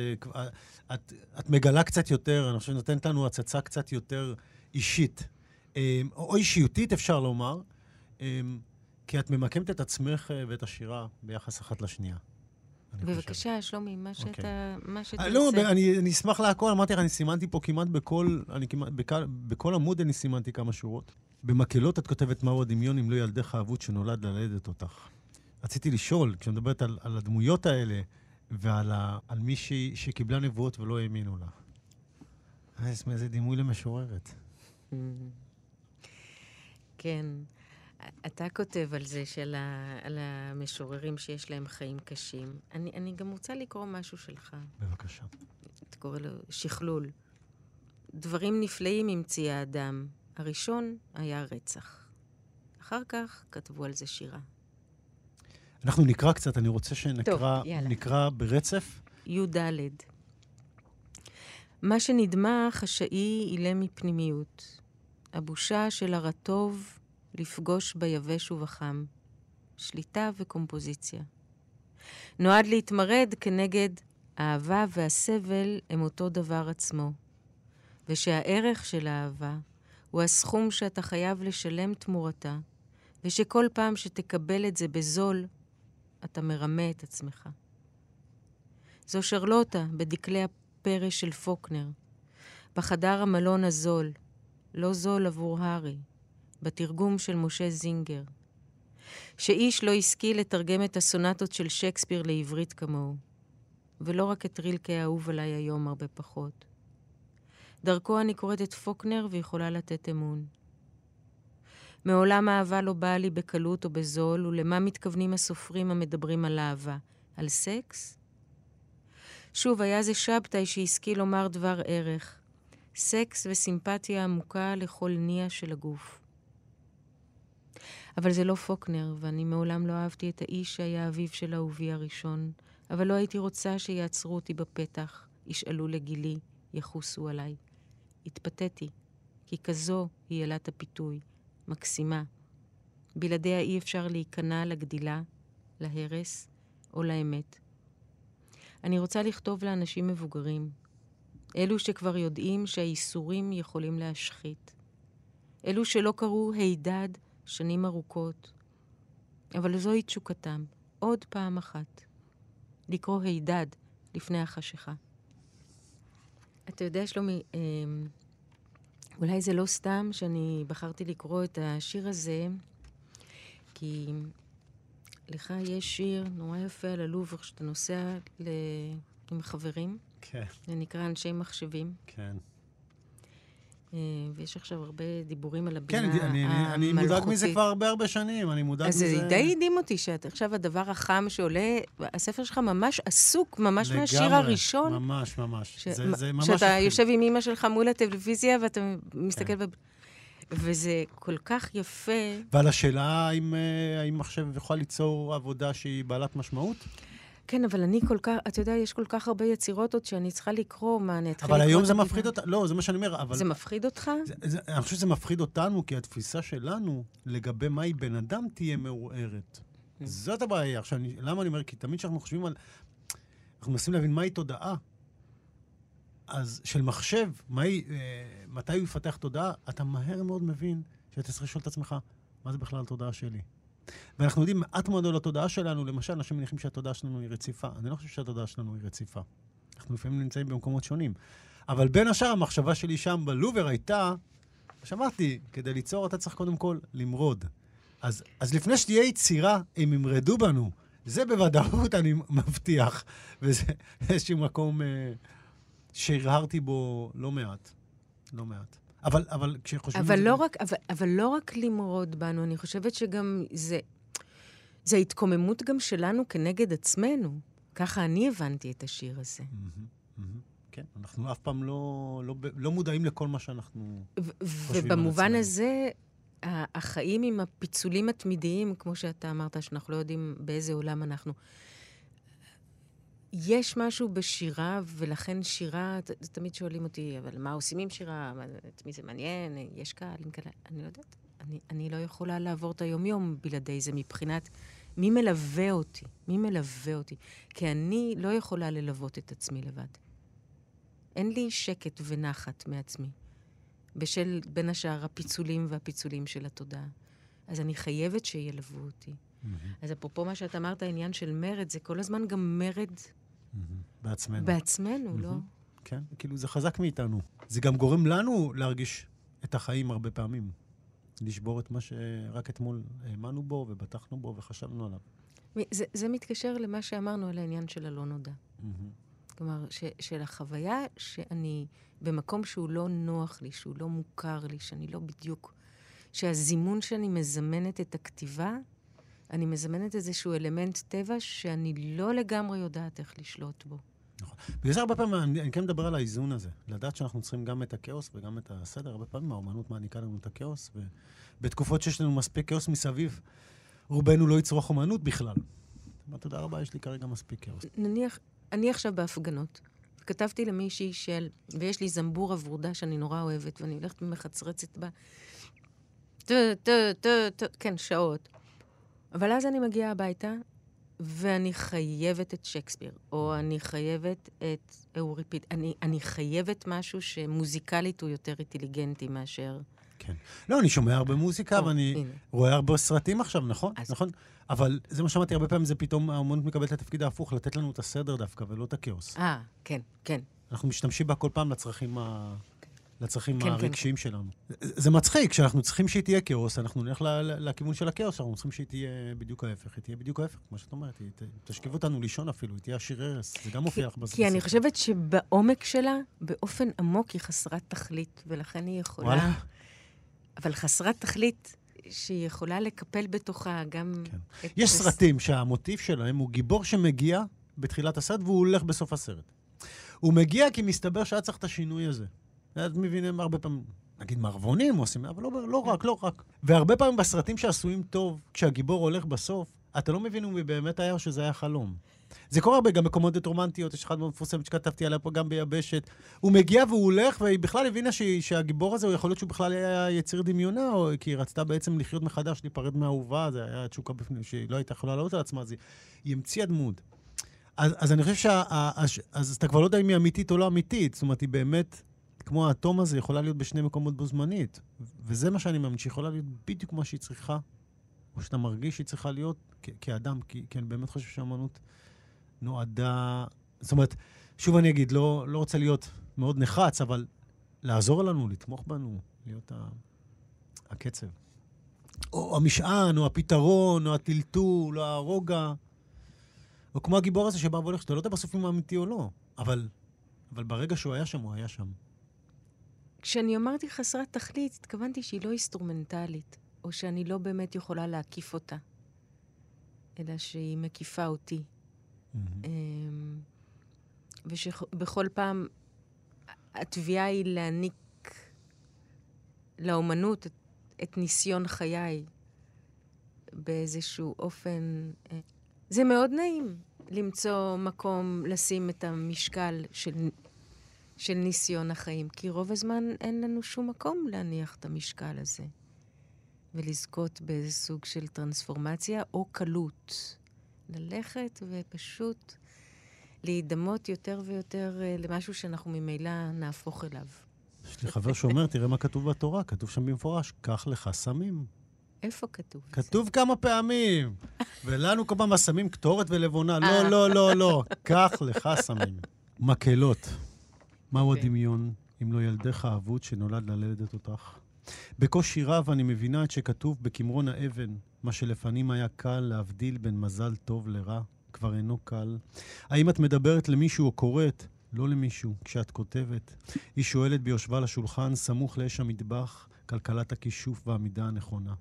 את מגלה קצת יותר, אני חושב נותנת לנו הצצה קצת יותר אישית, או אישיותית אפשר לומר, כי את ממקמת את עצמך ואת השירה ביחס אחת לשנייה. בבקשה, שלומי, מה שאתה... לא, אני אשמח להכל, אמרתי לך, אני סימנתי פה כמעט בכל עמוד אני סימנתי כמה שורות. במקהלות את כותבת מהו הדמיון אם לא ילדך האבוד שנולד ללדת אותך. רציתי לשאול, כשמדברת על הדמויות האלה, ועל מישהי שקיבלה נבואות ולא האמינו לה. איזה דימוי למשוררת. כן. אתה כותב על זה, על המשוררים שיש להם חיים קשים. אני גם רוצה לקרוא משהו שלך. בבקשה. אתה קורא לו שכלול. דברים נפלאים המציא האדם. הראשון היה רצח. אחר כך כתבו על זה שירה. אנחנו נקרא קצת, אני רוצה שנקרא ברצף. יהודה לד. מה שנדמה חשאי אילה מפנימיות. הבושה של הרטוב לפגוש ביבש ובחם. שליטה וקומפוזיציה. נועד להתמרד כנגד האהבה והסבל הם אותו דבר עצמו. ושהערך של האהבה הוא הסכום שאתה חייב לשלם תמורתה. ושכל פעם שתקבל את זה בזול, אתה מרמה את עצמך. זו שרלוטה בדקלי הפרש של פוקנר. בחדר המלון הזול, לא זול עבור הרי, בתרגום של משה זינגר. שאיש לא השכיל לתרגם את הסונטות של שייקספיר לעברית כמוהו. ולא רק את רילקה האהוב עליי היום הרבה פחות. דרכו אני קוראת את פוקנר ויכולה לתת אמון. מעולם האהבה לא באה לי בקלות או בזול, ולמה מתכוונים הסופרים המדברים על אהבה? על סקס? שוב, היה זה שבתאי שהשכיל לומר דבר ערך. סקס וסימפתיה עמוקה לכל ניע של הגוף. אבל זה לא פוקנר, ואני מעולם לא אהבתי את האיש שהיה אביו של אהובי הראשון, אבל לא הייתי רוצה שיעצרו אותי בפתח, ישאלו לגילי, יחוסו עליי. התפתיתי, כי כזו היא אלת הפיתוי. מקסימה. בלעדיה אי אפשר להיכנע לגדילה, להרס או לאמת. אני רוצה לכתוב לאנשים מבוגרים, אלו שכבר יודעים שהאיסורים יכולים להשחית, אלו שלא קראו הידד שנים ארוכות, אבל זוהי תשוקתם, עוד פעם אחת, לקרוא הידד לפני החשיכה. אתה יודע, שלומי, אולי זה לא סתם שאני בחרתי לקרוא את השיר הזה, כי לך יש שיר נורא יפה על הלובר, שאתה נוסע עם חברים. כן. זה נקרא אנשי מחשבים. כן. ויש עכשיו הרבה דיבורים על הבינה המלאכותית. כן, אני מודאג מזה כבר הרבה שנים, אני מודאג מזה. אז זה די הדהים אותי שאתה עכשיו הדבר החם שעולה, הספר שלך ממש עסוק, ממש מהשיר הראשון. ממש, ממש. שאתה יושב עם אמא שלך מול הטלוויזיה, ואתה מסתכל וזה כל כך יפה. ועל השאלה האם מחשב יכול ליצור עבודה שהיא בעלת משמעות? כן, אבל אני כל כך, אתה יודע, יש כל כך הרבה יצירות עוד שאני צריכה לקרוא מה אני אתחיל לקרוא. אבל היום זה מפחיד אותנו, לא, זה מה שאני אומר, אבל... זה מפחיד אותך? אני חושב שזה מפחיד אותנו, כי התפיסה שלנו לגבי מהי בן אדם תהיה מעורערת. זאת הבעיה. עכשיו, למה אני אומר? כי תמיד שאנחנו חושבים על... אנחנו מנסים להבין מהי תודעה. אז של מחשב, מתי הוא יפתח תודעה, אתה מהר מאוד מבין שאתה צריך לשאול את עצמך, מה זה בכלל התודעה שלי? ואנחנו יודעים מעט מאוד על התודעה שלנו, למשל, אנשים מניחים שהתודעה שלנו היא רציפה. אני לא חושב שהתודעה שלנו היא רציפה. אנחנו לפעמים נמצאים במקומות שונים. אבל בין השאר, המחשבה שלי שם בלובר הייתה, שמעתי, כדי ליצור, אתה צריך קודם כל למרוד. אז לפני שתהיה יצירה, הם ימרדו בנו. זה בוודאות אני מבטיח. וזה איזשהו מקום שהרהרתי בו לא מעט. אבל כשחושבים... אבל לא רק למרוד בנו, אני חושבת שגם זה ההתקוממות גם שלנו כנגד עצמנו. ככה אני הבנתי את השיר הזה. כן, אנחנו אף פעם לא מודעים לכל מה שאנחנו חושבים. ובמובן הזה, החיים עם הפיצולים התמידיים, כמו שאתה אמרת, שאנחנו לא יודעים באיזה עולם אנחנו... יש משהו בשירה, ולכן שירה, תמיד שואלים אותי, אבל מה עושים עם שירה? את מי זה מעניין? יש קהל? אני לא יודעת. אני לא יכולה לעבור את היום-יום בלעדי זה, מבחינת מי מלווה אותי. כי אני לא יכולה ללוות את עצמי לבד. אין לי שקט ונחת מעצמי. בשל בין השאר הפיצולים של התודעה. אז אני חייבת שילוו אותי. אז אפרופו מה שאת אמרת, העניין של מרד, זה כל הזמן גם מרד בעצמנו, לא? כן, כאילו זה חזק מאיתנו. זה גם גורם לנו להרגיש את החיים הרבה פעמים. לשבור את מה שרק אתמול האמנו בו ובטחנו בו וחשבנו עליו. זה מתקשר למה שאמרנו על העניין של הלא נודע. כלומר, של החוויה שאני במקום שהוא לא נוח לי, שהוא לא מוכר לי, שאני לא בדיוק... שהזימון שאני מזמנת את הכתיבה... אני מזמנת איזשהו אלמנט טבע שאני לא לגמרי יודעת איך לשלוט בו. נכון. בגלל זה הרבה פעמים, אני כן מדבר על האיזון הזה. לדעת שאנחנו צריכים גם את הכאוס וגם את הסדר. הרבה פעמים האומנות מעניקה לנו את הכאוס, ובתקופות שיש לנו מספיק כאוס מסביב, רובנו לא יצרוך אומנות בכלל. תודה רבה, יש לי כרגע מספיק כאוס. נניח, אני עכשיו בהפגנות. כתבתי למישהי ויש לי זמבורה ורודה שאני נורא אוהבת, ואני הולכת ומחצרצת בה. כן, שעות. אבל אז אני מגיעה הביתה, ואני חייבת את שייקספיר, או אני חייבת את אוריפיד. אני חייבת משהו שמוזיקלית הוא יותר אינטליגנטי מאשר... כן. לא, אני שומע הרבה מוזיקה, ואני רואה הרבה סרטים עכשיו, נכון? אבל זה מה שמעתי הרבה פעמים, זה פתאום האומנות מקבלת לתפקיד ההפוך, לתת לנו את הסדר דווקא, ולא את הכאוס. כן. אנחנו משתמשים בה כל פעם לצרכים ה... לצרכים הרגשיים שלנו. זה מצחיק, כשאנחנו צריכים שהיא תהיה כאוס, אנחנו נלך לכיוון של הכאוס, אנחנו צריכים שהיא תהיה בדיוק ההפך, היא תהיה בדיוק ההפך, כמו שאת אומרת, היא תשכיב אותנו לישון אפילו, היא תהיה עשיר הרס, זה גם הופיע לך בזה. כי אני חושבת שבעומק שלה, באופן עמוק היא חסרת תכלית, ולכן היא יכולה... אבל חסרת תכלית שהיא יכולה לקפל בתוכה גם... יש סרטים שהמוטיב שלהם הוא גיבור שמגיע בתחילת הסרט, והוא הולך בסוף הסרט. הוא מגיע כי מסתבר שאת צריך את השינוי הזה. את מבינים הרבה פעמים, נגיד מערבונים עושים, אבל לא רק. והרבה פעמים בסרטים שעשויים טוב, כשהגיבור הולך בסוף, אתה לא מבין אם באמת היה או שזה היה חלום. זה קורה הרבה גם בקומדיות רומנטיות, יש אחד מפורסם שכתבתי עליה פה גם ביבשת, הוא מגיע והוא הולך, והיא בכלל הבינה שהגיבור הזה, הוא יכול להיות שהוא בכלל היה יציר דמיונה, או כי היא רצתה בעצם לחיות מחדש, להיפרד מהאהובה, זה היה תשוקה בפנים, שהיא לא הייתה יכולה לעלות על עצמה, אז היא המציאה דמות. אז אני חושב אתה כבר לא יודע אם היא אמיתית או לא אמיתית, זאת אומרת, היא באמת כמו האטום הזה, יכולה להיות בשני מקומות בו זמנית. וזה מה שאני מאמין, שיכולה להיות בדיוק מה שהיא צריכה, או שאתה מרגיש שהיא צריכה להיות כאדם, כי אני באמת חושב שהאמנות נועדה... זאת אומרת, שוב אני אגיד, לא רוצה להיות מאוד נחרץ, אבל לעזור לנו, לתמוך בנו, להיות הקצב. או המשען, או הפתרון, או הטלטול, או הרוגע, או כמו הגיבור הזה שבא והולך, שאתה לא יודע בסוף אם האמיתי או לא, אבל ברגע שהוא היה שם, הוא היה שם. כשאני אמרתי חסרת תכלית, התכוונתי שהיא לא אינסטרומנטלית, או שאני לא באמת יכולה להקיף אותה, אלא שהיא מקיפה אותי. ושבכל פעם התביעה היא להעניק לאומנות את ניסיון חיי באיזשהו אופן. זה מאוד נעים למצוא מקום, לשים את המשקל של ניסיון החיים, כי רוב הזמן אין לנו שום מקום להניח את המשקל הזה, ולזכות באיזה סוג של טרנספורמציה או קלות. ללכת ופשוט להידמות יותר ויותר למשהו שאנחנו ממילא נהפוך אליו. יש לי חבר שאומר, תראה מה כתוב בתורה, כתוב שם במפורש, קח לך סמים. איפה כתוב? כתוב כמה פעמים, ולנו כל פעם הסמים קטורת ולבונה, לא, קח לך סמים. מקלות. מהו הדמיון, אם לא ילדך האבוד שנולד ללדת אותך? בקושי רב אני מבינה את שכתוב בכמרון האבן, מה שלפנים היה קל להבדיל בין מזל טוב לרע, כבר אינו קל. האם את מדברת למישהו או קוראת, לא למישהו, כשאת כותבת. היא שואלת ביושבה לשולחן, סמוך לאש המטבח, כלכלת הכישוף והמידה הנכונה.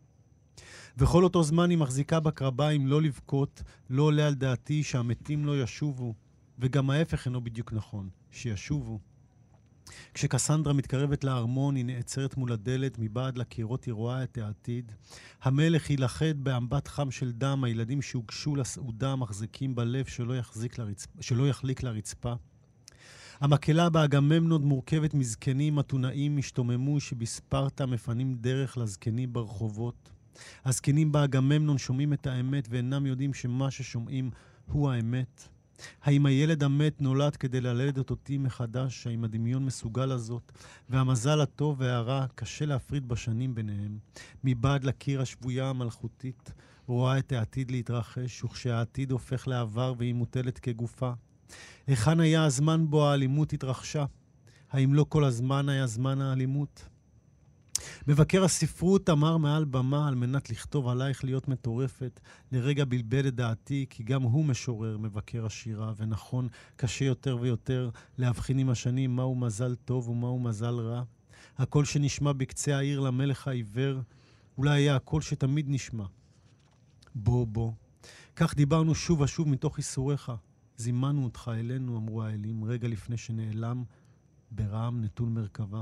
וכל אותו זמן היא מחזיקה בקרביים לא לבכות, לא עולה על דעתי שהמתים לא ישובו, וגם ההפך אינו בדיוק נכון, שישובו. כשקסנדרה מתקרבת לארמון, היא נעצרת מול הדלת, מבעד לקירות היא רואה את העתיד. המלך ילחד באמבט חם של דם, הילדים שהוגשו לסעודה מחזיקים בלב שלא יחליק לרצפה. המקהלה באגממנון מורכבת מזקנים, אתונאים השתוממו שבספרטה מפנים דרך לזקנים ברחובות. הזקנים באגממנון שומעים את האמת ואינם יודעים שמה ששומעים הוא האמת. האם הילד המת נולד כדי ללדת אותי מחדש, האם הדמיון מסוגל לזאת, והמזל הטוב והרע קשה להפריד בשנים ביניהם. מבעד לקיר השבויה המלכותית רואה את העתיד להתרחש, וכשהעתיד הופך לעבר והיא מוטלת כגופה. היכן היה הזמן בו האלימות התרחשה? האם לא כל הזמן היה זמן האלימות? מבקר הספרות אמר מעל במה על מנת לכתוב עלייך להיות מטורפת, לרגע בלבד את דעתי, כי גם הוא משורר, מבקר השירה, ונכון, קשה יותר ויותר להבחין עם השנים מהו מזל טוב ומהו מזל רע. הקול שנשמע בקצה העיר למלך העיוור, אולי היה הקול שתמיד נשמע. בוא, בוא. כך דיברנו שוב ושוב מתוך איסוריך. זימנו אותך אלינו, אמרו האלים, רגע לפני שנעלם ברעם נטול מרכבה.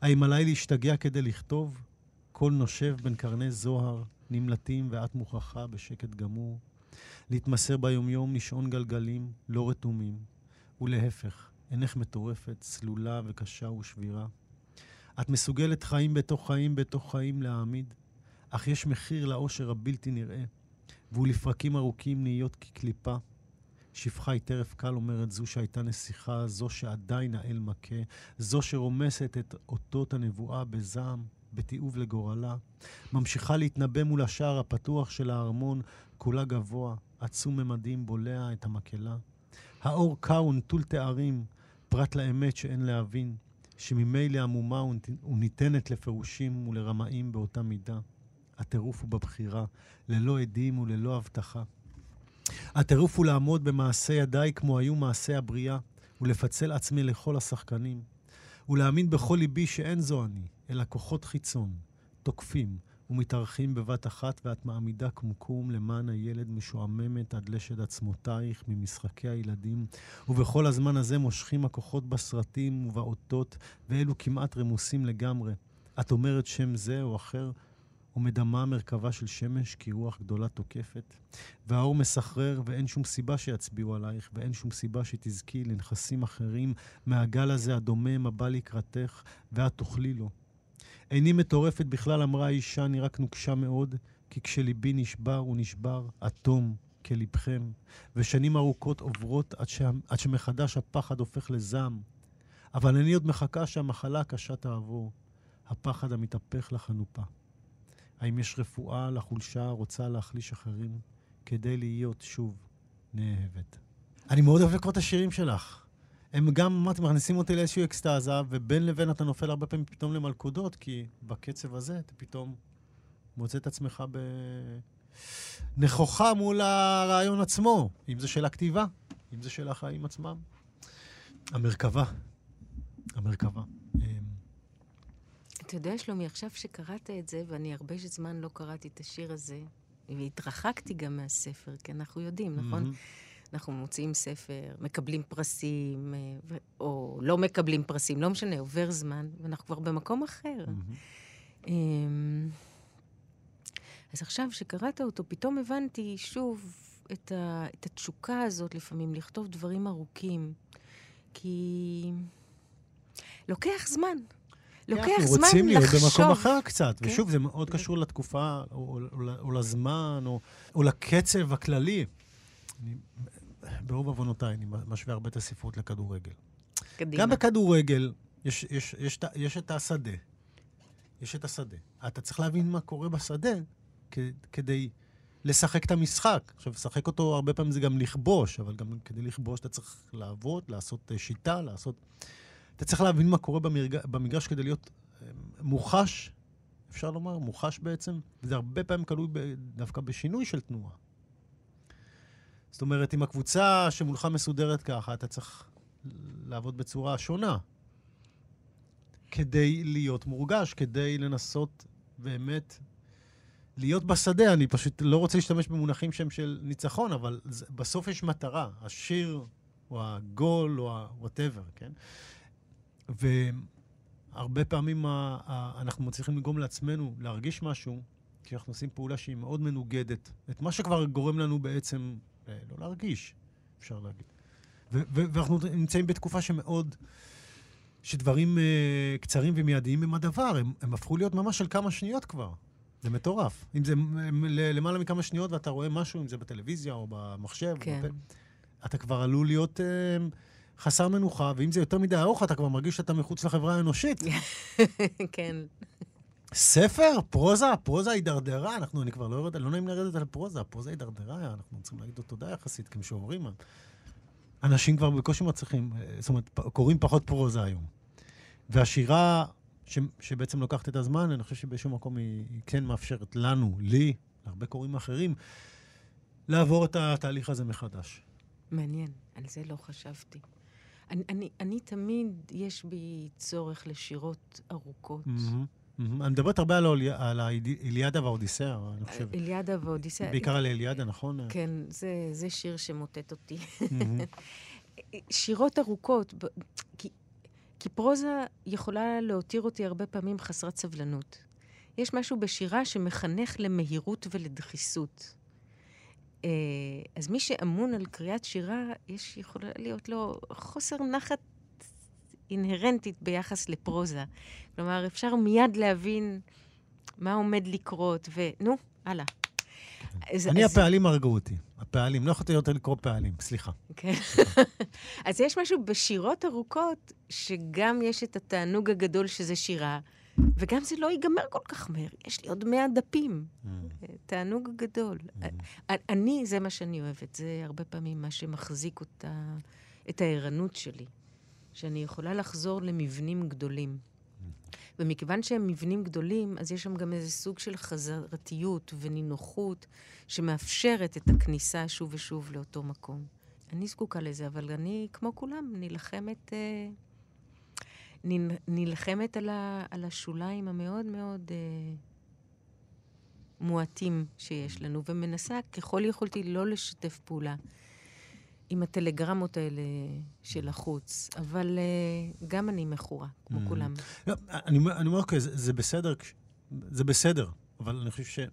האם עליי להשתגע כדי לכתוב? כל נושב בין קרני זוהר, נמלטים ואת מוכחה בשקט גמור. להתמסר ביומיום, לשעון גלגלים, לא רתומים. ולהפך, אינך מטורפת, צלולה וקשה ושבירה. את מסוגלת חיים בתוך חיים, בתוך חיים להעמיד. אך יש מחיר לאושר הבלתי נראה, והוא לפרקים ארוכים נהיות כקליפה. שפחה היא טרף קל, אומרת זו שהייתה נסיכה, זו שעדיין האל מכה, זו שרומסת את אותות הנבואה בזעם, בתיעוב לגורלה, ממשיכה להתנבא מול השער הפתוח של הארמון, כולה גבוה, עצום ממדים בולע את המקהלה. האור קאו נטול תארים, פרט לאמת שאין להבין, שממילא המומה וניתנת לפירושים ולרמאים באותה מידה. הטירוף הוא בבחירה, ללא עדים וללא הבטחה. הטירוף הוא לעמוד במעשה ידיי כמו היו מעשה הבריאה, ולפצל עצמי לכל השחקנים, ולהאמין בכל ליבי שאין זו אני, אלא כוחות חיצון, תוקפים ומתארחים בבת אחת, ואת מעמידה כמוקום למען הילד משועממת עד לשד עצמותייך ממשחקי הילדים, ובכל הזמן הזה מושכים הכוחות בסרטים ובאותות, ואלו כמעט רמוסים לגמרי. את אומרת שם זה או אחר, ומדמה מרכבה של שמש כי רוח גדולה תוקפת, והאור מסחרר ואין שום סיבה שיצביעו עלייך, ואין שום סיבה שתזכי לנכסים אחרים מהגל הזה הדומם הבא לקראתך, ואת תוכלי לו. איני מטורפת בכלל, אמרה האישה, אני רק נוקשה מאוד, כי כשליבי נשבר הוא נשבר, אטום כלבכם, ושנים ארוכות עוברות עד שמחדש הפחד הופך לזעם. אבל אני עוד מחכה שהמחלה הקשה תעבור, הפחד המתהפך לחנופה. האם יש רפואה לחולשה רוצה להחליש אחרים כדי להיות שוב נאהבת? אני מאוד אוהב לקרוא את השירים שלך. הם גם מכניסים אותי לאיזשהו אקסטאזה, ובין לבין אתה נופל הרבה פעמים פתאום למלכודות, כי בקצב הזה אתה פתאום מוצא את עצמך בנכוחה מול הרעיון עצמו, אם זה של הכתיבה, אם זה של החיים עצמם. המרכבה. אתה יודע, שלומי, עכשיו שקראת את זה, ואני הרבה זמן לא קראתי את השיר הזה, והתרחקתי גם מהספר, כי אנחנו יודעים, נכון? אנחנו מוציאים ספר, מקבלים פרסים, או לא מקבלים פרסים, לא משנה, עובר זמן, ואנחנו כבר במקום אחר. אז עכשיו שקראת אותו, פתאום הבנתי שוב את התשוקה הזאת לפעמים, לכתוב דברים ארוכים, כי לוקח זמן. לוקח זמן לחשוב. רוצים להיות במקום אחר קצת, ושוב, זה מאוד קשור לתקופה, או לזמן, או לקצב הכללי. ברוב עוונותיי, אני משווה הרבה את הספרות לכדורגל. גם בכדורגל יש את השדה. אתה צריך להבין מה קורה בשדה, כדי לשחק את המשחק. עכשיו, לשחק אותו הרבה פעמים זה גם לכבוש, אבל גם כדי לכבוש אתה צריך לעבוד, לעשות שיטה, אתה צריך להבין מה קורה במגרש כדי להיות מוחש, אפשר לומר, מוחש בעצם, וזה הרבה פעמים קלוי דווקא בשינוי של תנועה. זאת אומרת, אם הקבוצה שמולך מסודרת ככה, אתה צריך לעבוד בצורה שונה, כדי להיות מורגש, כדי לנסות באמת להיות בשדה. אני פשוט לא רוצה להשתמש במונחים שם של ניצחון, אבל בסוף יש מטרה, השיר או הגול או ה-whatever, כן? והרבה פעמים אנחנו מצליחים לגרום לעצמנו להרגיש משהו, כי אנחנו עושים פעולה שהיא מאוד מנוגדת, את מה שכבר גורם לנו בעצם לא להרגיש, אפשר להגיד. ואנחנו נמצאים בתקופה שמאוד, שדברים קצרים ומיידיים הם הדבר, הם הפכו להיות ממש של כמה שניות כבר. זה מטורף. אם זה למעלה מכמה שניות ואתה רואה משהו, אם זה בטלוויזיה או במחשב, כן. אתה כבר עלול להיות חסר מנוחה, ואם זה יותר מדי ארוך, אתה כבר מרגיש שאתה מחוץ לחברה האנושית. כן. ספר, פרוזה הידרדרה, אני כבר לא נעים לרדת על פרוזה, פרוזה הידרדרה, אנחנו צריכים להגיד אותו די יחסית, כמשוררים. אנשים כבר בקושי מצליחים, זאת אומרת, קוראים פחות פרוזה היום. והשירה שבעצם לוקחת את הזמן, אני חושב שבאיזשהו מקום היא כן מאפשרת לנו, לי, להרבה קוראים אחרים, לעבור את התהליך הזה מחדש. מעניין, על זה לא חשבתי. אני תמיד, יש בי צורך לשירות ארוכות. אני מדברת הרבה על האיליאדה והאודיסאה, אני חושבת. איליאדה והאודיסאה. בעיקר על האיליאדה, נכון? כן, זה שיר שמוטט אותי. שירות ארוכות, כי פרוזה יכולה להותיר אותי הרבה פעמים חסרת סבלנות. יש משהו בשירה שמחנך למהירות ולדחיסות. אז מי שאמון על קריאת שירה, יכולה להיות לו חוסר נחת אינהרנטית ביחס לפרוזה. כלומר, אפשר מיד להבין מה עומד לקרות, ונו, הלאה. אני הפעלים הרגעו אותי. הפעלים, לא יכולתי יותר לקרוא פעלים, סליחה. כן. אז יש משהו בשירות ארוכות, שגם יש את התענוג הגדול שזה שירה, וגם זה לא ייגמר כל כך מהר. יש לי עוד 100 דפים. תענוג גדול. אני, זה מה שאני אוהבת. זה הרבה פעמים מה שמחזיק אותה, את הערנות שלי. שאני יכולה לחזור למבנים גדולים. ומכיוון שהם מבנים גדולים, אז יש שם גם איזה סוג של חזרתיות ונינוחות, שמאפשרת את הכניסה שוב ושוב לאותו מקום. אני זקוקה לזה, אבל אני, כמו כולם, נלחמת על השוליים המאוד מאוד מועטים שיש לנו, ומנסה ככל יכולתי לא לשתף פעולה. עם הטלגרמות האלה של החוץ, אבל גם אני מכורה, כמו כולם. אני אומר, זה בסדר, זה בסדר, אבל אני חושב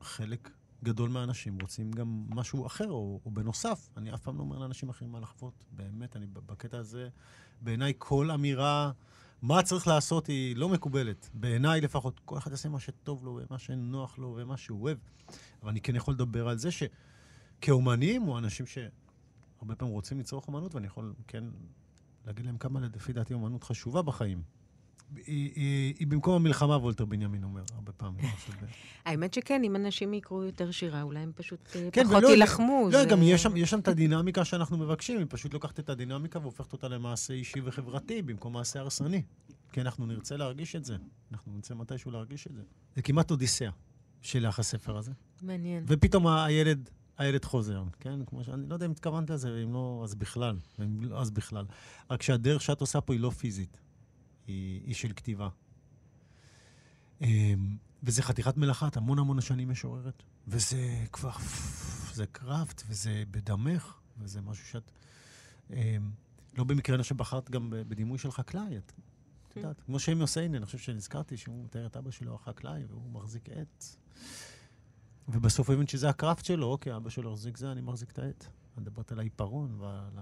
שחלק גדול מהאנשים רוצים גם משהו אחר, או בנוסף, אני אף פעם לא אומר לאנשים אחרים מה לחוות, באמת, אני בקטע הזה, בעיניי כל אמירה, מה צריך לעשות היא לא מקובלת, בעיניי לפחות, כל אחד יעשה מה שטוב לו, ומה שנוח לו, ומה שהוא אוהב, אבל אני כן יכול לדבר על זה, שכאומנים, או אנשים הרבה פעמים רוצים ליצור אומנות, ואני יכול, כן, להגיד להם כמה לפי דעתי אומנות חשובה בחיים. היא במקום המלחמה, וולטר בנימין אומר, הרבה פעמים. האמת שכן, אם אנשים יקראו יותר שירה, אולי הם פשוט פחות ילחמו. לא, גם יש שם את הדינמיקה שאנחנו מבקשים, היא פשוט לוקחת את הדינמיקה והופכת אותה למעשה אישי וחברתי, במקום מעשה הרסני. כי אנחנו נרצה להרגיש את זה. אנחנו נרצה מתישהו להרגיש את זה. זה כמעט אודיסאה שלך הספר הזה. מעניין. ופתאום הילד חוזר, כן? כמו שאני לא יודע אם התכוונת לזה, אם לא, אז בכלל. רק שהדרך שאת עושה פה היא לא פיזית. היא של כתיבה. וזה חתיכת מלאכה, את המון השנים משוררת. וזה כבר, זה קראפט, וזה בדמך, וזה משהו שאת... לא במקרה שבחרת גם בדימוי של חקלאי, את יודעת. כמו שהם עושים, אני חושב שנזכרתי שהוא מתאר את אבא שלו החקלאי, והוא מחזיק עץ. ובסוף הוא הבין שזה הקראפט שלו, אוקיי, אבא שלו מחזיק זה, אני מחזיק את העט. אני מדברת על העיפרון ועל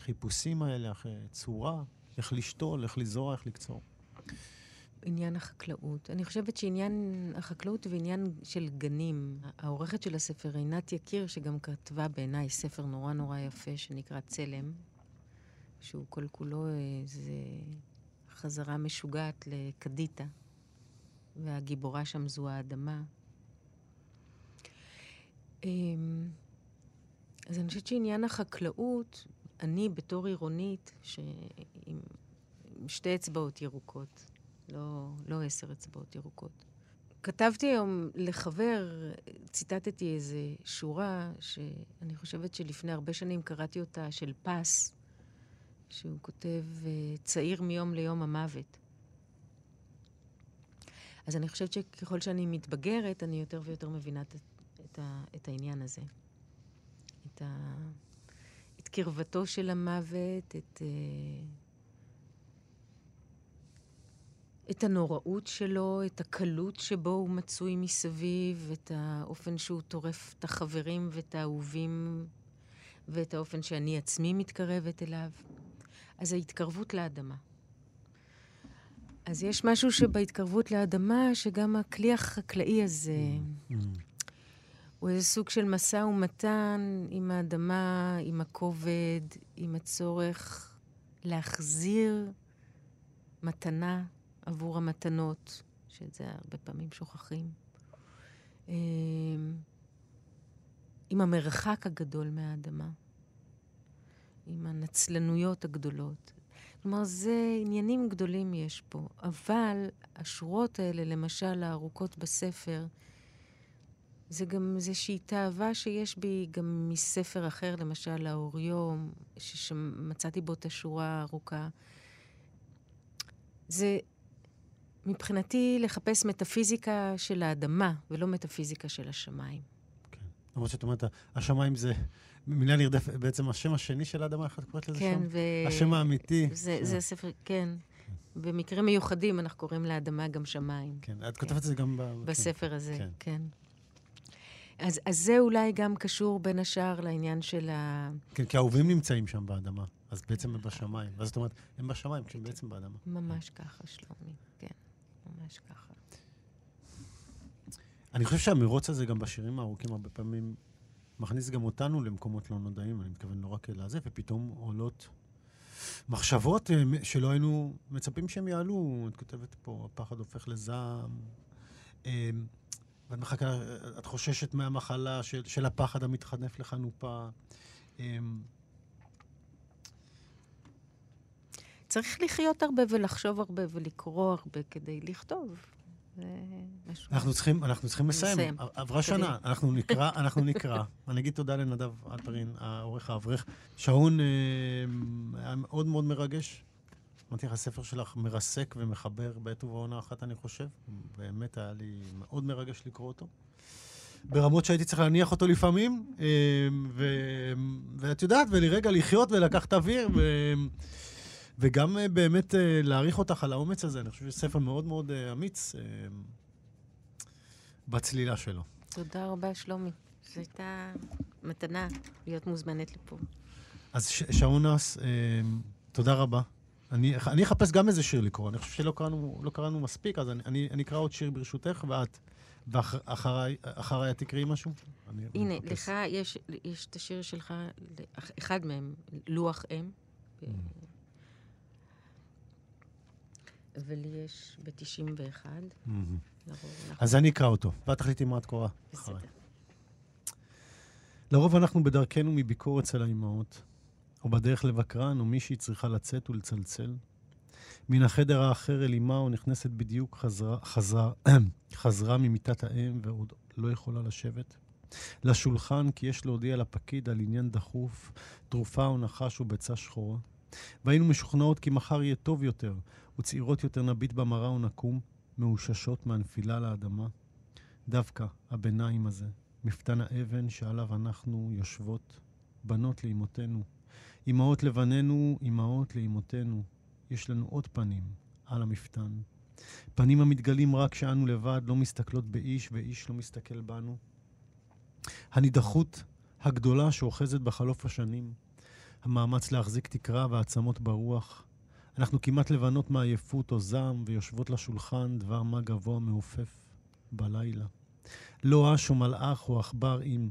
החיפושים האלה, צורה, איך לשתול, איך לזרוע, איך לקצור. עניין החקלאות. אני חושבת שעניין החקלאות ועניין של גנים. העורכת של הספר, עינת יקיר, שגם כתבה בעיניי ספר נורא יפה, שנקרא צלם, שהוא כל כולו איזה חזרה משוגעת לקדיטה, והגיבורה שם זו האדמה. אז אני חושבת שעניין החקלאות, אני בתור עירונית, עם 2 אצבעות ירוקות, לא 10 אצבעות ירוקות. כתבתי היום לחבר, ציטטתי איזו שורה, שאני חושבת שלפני הרבה שנים קראתי אותה, של פס, שהוא כותב צעיר מיום ליום המוות. אז אני חושבת שככל שאני מתבגרת, אני יותר ויותר מבינה את העניין הזה. את קרבתו של המוות, את הנוראות שלו, את הקלות שבו הוא מצוי מסביב, את האופן שהוא טורף את החברים ואת האהובים, ואת האופן שאני עצמי מתקרבת אליו. אז ההתקרבות לאדמה. אז יש משהו שבהתקרבות לאדמה, שגם הכלי החקלאי הזה, הוא איזה סוג של מסע ומתן עם האדמה, עם הכובד, עם הצורך להחזיר מתנה עבור המתנות, שזה הרבה פעמים שוכחים. עם המרחק הגדול מהאדמה, עם הנצלנויות הגדולות. כלומר, זה עניינים גדולים יש פה, אבל השורות האלה, למשל, הארוכות בספר, זה גם איזושהי תאווה שיש בי גם מספר אחר, למשל, האוריום, שמצאתי בו את השורה הארוכה. זה מבחינתי לחפש מטאפיזיקה של האדמה, ולא מטאפיזיקה של השמיים. כן. למרות שאת אומרת, השמיים זה מילה נרדף, בעצם השם השני של האדמה, איך את קוראת לזה כן, שם? השם האמיתי. זה הספר, כן. במקרים מיוחדים אנחנו קוראים לאדמה גם שמיים. כן, את כותבת את זה גם בספר הזה, כן. כן. אז זה אולי גם קשור בין השאר לעניין של כן, כי האהובים נמצאים שם באדמה, אז בעצם הם בשמיים. אז זאת אומרת, הם בשמיים, כשהם בעצם באדמה. ממש ככה, שלומי, כן. ממש ככה. אני חושב שהמירוץ הזה גם בשירים הארוכים הרבה פעמים מכניס גם אותנו למקומות לא נודעים, אני מתכוון לא רק אלא זה, ופתאום עולות מחשבות שלא היינו מצפים שהם יעלו. את כותבת פה, הפחד הופך לזעם, ואת מחכה, את חוששת מהמחלה של הפחד המתחנף לחנופה. צריך לחיות הרבה ולחשוב הרבה ולקרוא הרבה כדי לכתוב. אנחנו צריכים לסיים. עברה שנה, אנחנו נקרא. אני אגיד תודה לנדב אלפרין, העורך האברך. שעון היה מאוד מאוד מרגש. אמרתי לך, הספר שלך מרסק ומחבר בעת ובעונה אחת, אני חושב. באמת היה לי מאוד מרגש לקרוא אותו. ברמות שהייתי צריך להניח אותו לפעמים, ואת יודעת, ולרגע לחיות ולקחת אוויר, וגם באמת להעריך אותך על האומץ הזה. אני חושב שזה ספר מאוד מאוד אמיץ בצלילה שלו. תודה רבה, שלומי. זו הייתה מתנה להיות מוזמנת לפה. אז שרון אז, תודה רבה. אני אחפש גם איזה שיר לקרוא. אני חושב שלא קראנו מספיק, אז אני אקרא עוד שיר ברשותך, ואת אחריי את תקראי משהו. הנה, לך יש את השיר שלך, אחד מהם, לוח אם. ולי יש ב-91. אז אני אקרא אותו, ואת תחליטי מה את קוראה. בסדר. לרוב אנחנו בדרכנו מביקור אצל האימהות, או בדרך לבקרן, או מישהי צריכה לצאת ולצלצל. מן החדר האחר אל אימה, או נכנסת בדיוק חזרה ממיטת האם, ועוד לא יכולה לשבת. לשולחן, כי יש להודיע לפקיד על עניין דחוף, תרופה או נחש או ביצה שחורה. והיינו משוכנעות כי מחר יהיה טוב יותר, וצעירות יותר נביט במראה ונקום, מאוששות מהנפילה לאדמה. דווקא הביניים הזה, מפתן האבן שעליו אנחנו יושבות, בנות לאימותינו, אמהות לבנינו, אמהות לאימותינו, יש לנו עוד פנים על המפתן. פנים המתגלים רק שאנו לבד, לא מסתכלות באיש ואיש לא מסתכל בנו. הנידחות הגדולה שאוחזת בחלוף השנים, המאמץ להחזיק תקרה והעצמות ברוח. אנחנו כמעט לבנות מעייפות או זעם ויושבות לשולחן דבר מה גבוה מעופף בלילה. לא אש או מלאך או עכבר עם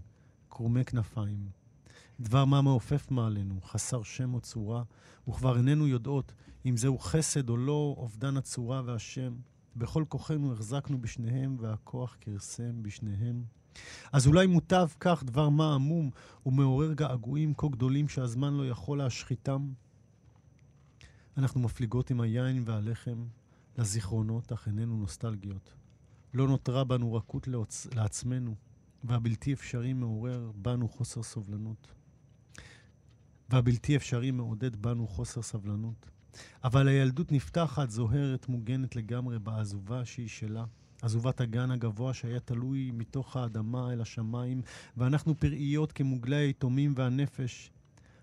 קרומי כנפיים. דבר מה מעופף מעלינו, חסר שם או צורה, וכבר איננו יודעות אם זהו חסד או לא, אובדן הצורה והשם. בכל כוחנו החזקנו בשניהם והכוח קרסם בשניהם. אז אולי מוטב כך דבר מה עמום ומעורר געגועים כה גדולים שהזמן לא יכול להשחיתם. אנחנו מפליגות עם היין והלחם לזיכרונות, אך איננו נוסטלגיות. לא נותרה בנו רכות לעצמנו, והבלתי אפשרי מעורר בנו חוסר סובלנות. והבלתי אפשרי מעודד בנו חוסר סבלנות. אבל הילדות נפתחת, זוהרת, מוגנת לגמרי בעזובה שהיא שלה. עזובת הגן הגבוה שהיה תלוי מתוך האדמה אל השמיים, ואנחנו פראיות כמוגלי היתומים והנפש.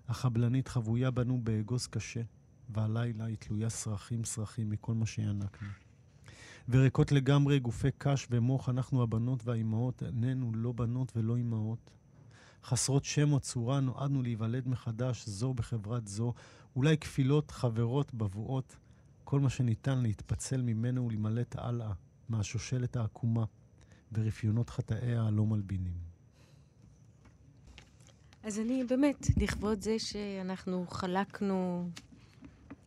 החבלנית חבויה בנו באגוז קשה, והלילה היא תלויה סרחים סרחים מכל מה שינקנו. וריקות לגמרי גופי קש ומוח אנחנו הבנות והאימהות, איננו לא בנות ולא אימהות. חסרות שם או צורה נועדנו להיוולד מחדש זו בחברת זו, אולי כפילות, חברות, בבואות, כל מה שניתן להתפצל ממנו ולמלט הלאה, מהשושלת העקומה, ברפיונות חטאיה הלא מלבינים. אז אני באמת, לכבוד זה שאנחנו חלקנו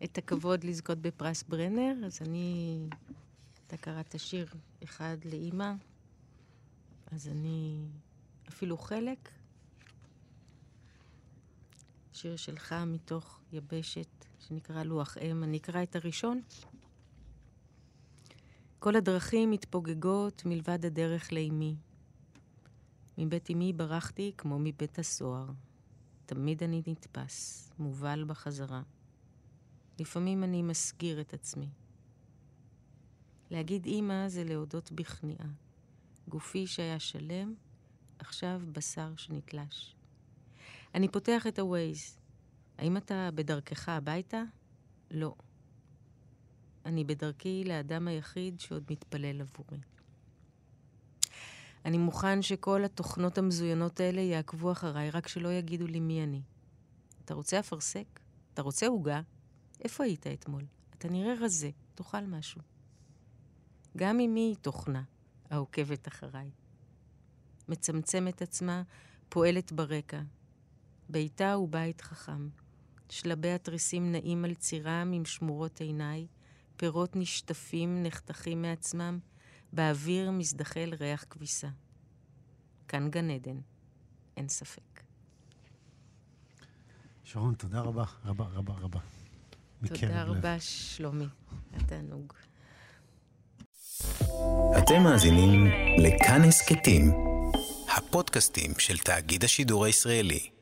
את הכבוד לזכות בפרס ברנר, אז אני, אתה קראת שיר אחד לאמא, אז אני אפילו חלק. שיר שלך מתוך יבשת שנקרא לוח אם, אני אקרא את הראשון. כל הדרכים מתפוגגות מלבד הדרך לאמי. מבית אמי ברחתי כמו מבית הסוהר. תמיד אני נתפס, מובל בחזרה. לפעמים אני מסגיר את עצמי. להגיד אמא זה להודות בכניעה. גופי שהיה שלם, עכשיו בשר שנתלש. אני פותח את הווייז. האם אתה בדרכך הביתה? לא. אני בדרכי לאדם היחיד שעוד מתפלל עבורי. אני מוכן שכל התוכנות המזוינות האלה יעקבו אחריי, רק שלא יגידו לי מי אני. אתה רוצה אפרסק? אתה רוצה הוגה? איפה היית אתמול? אתה נראה רזה, תאכל משהו. גם אם היא תוכנה, העוקבת אחריי. מצמצמת עצמה, פועלת ברקע. ביתה הוא בית חכם. שלבי התריסים נעים על צירם עם שמורות עיניי, פירות נשטפים, נחתכים מעצמם, באוויר מזדחל ריח כביסה. כאן גן עדן, אין ספק. שרון, תודה רבה, רבה, רבה, רבה. תודה רבה, שלומי. התענוג. אתם מאזינים לכאן הסכתים, הפודקאסטים של תאגיד השידור הישראלי.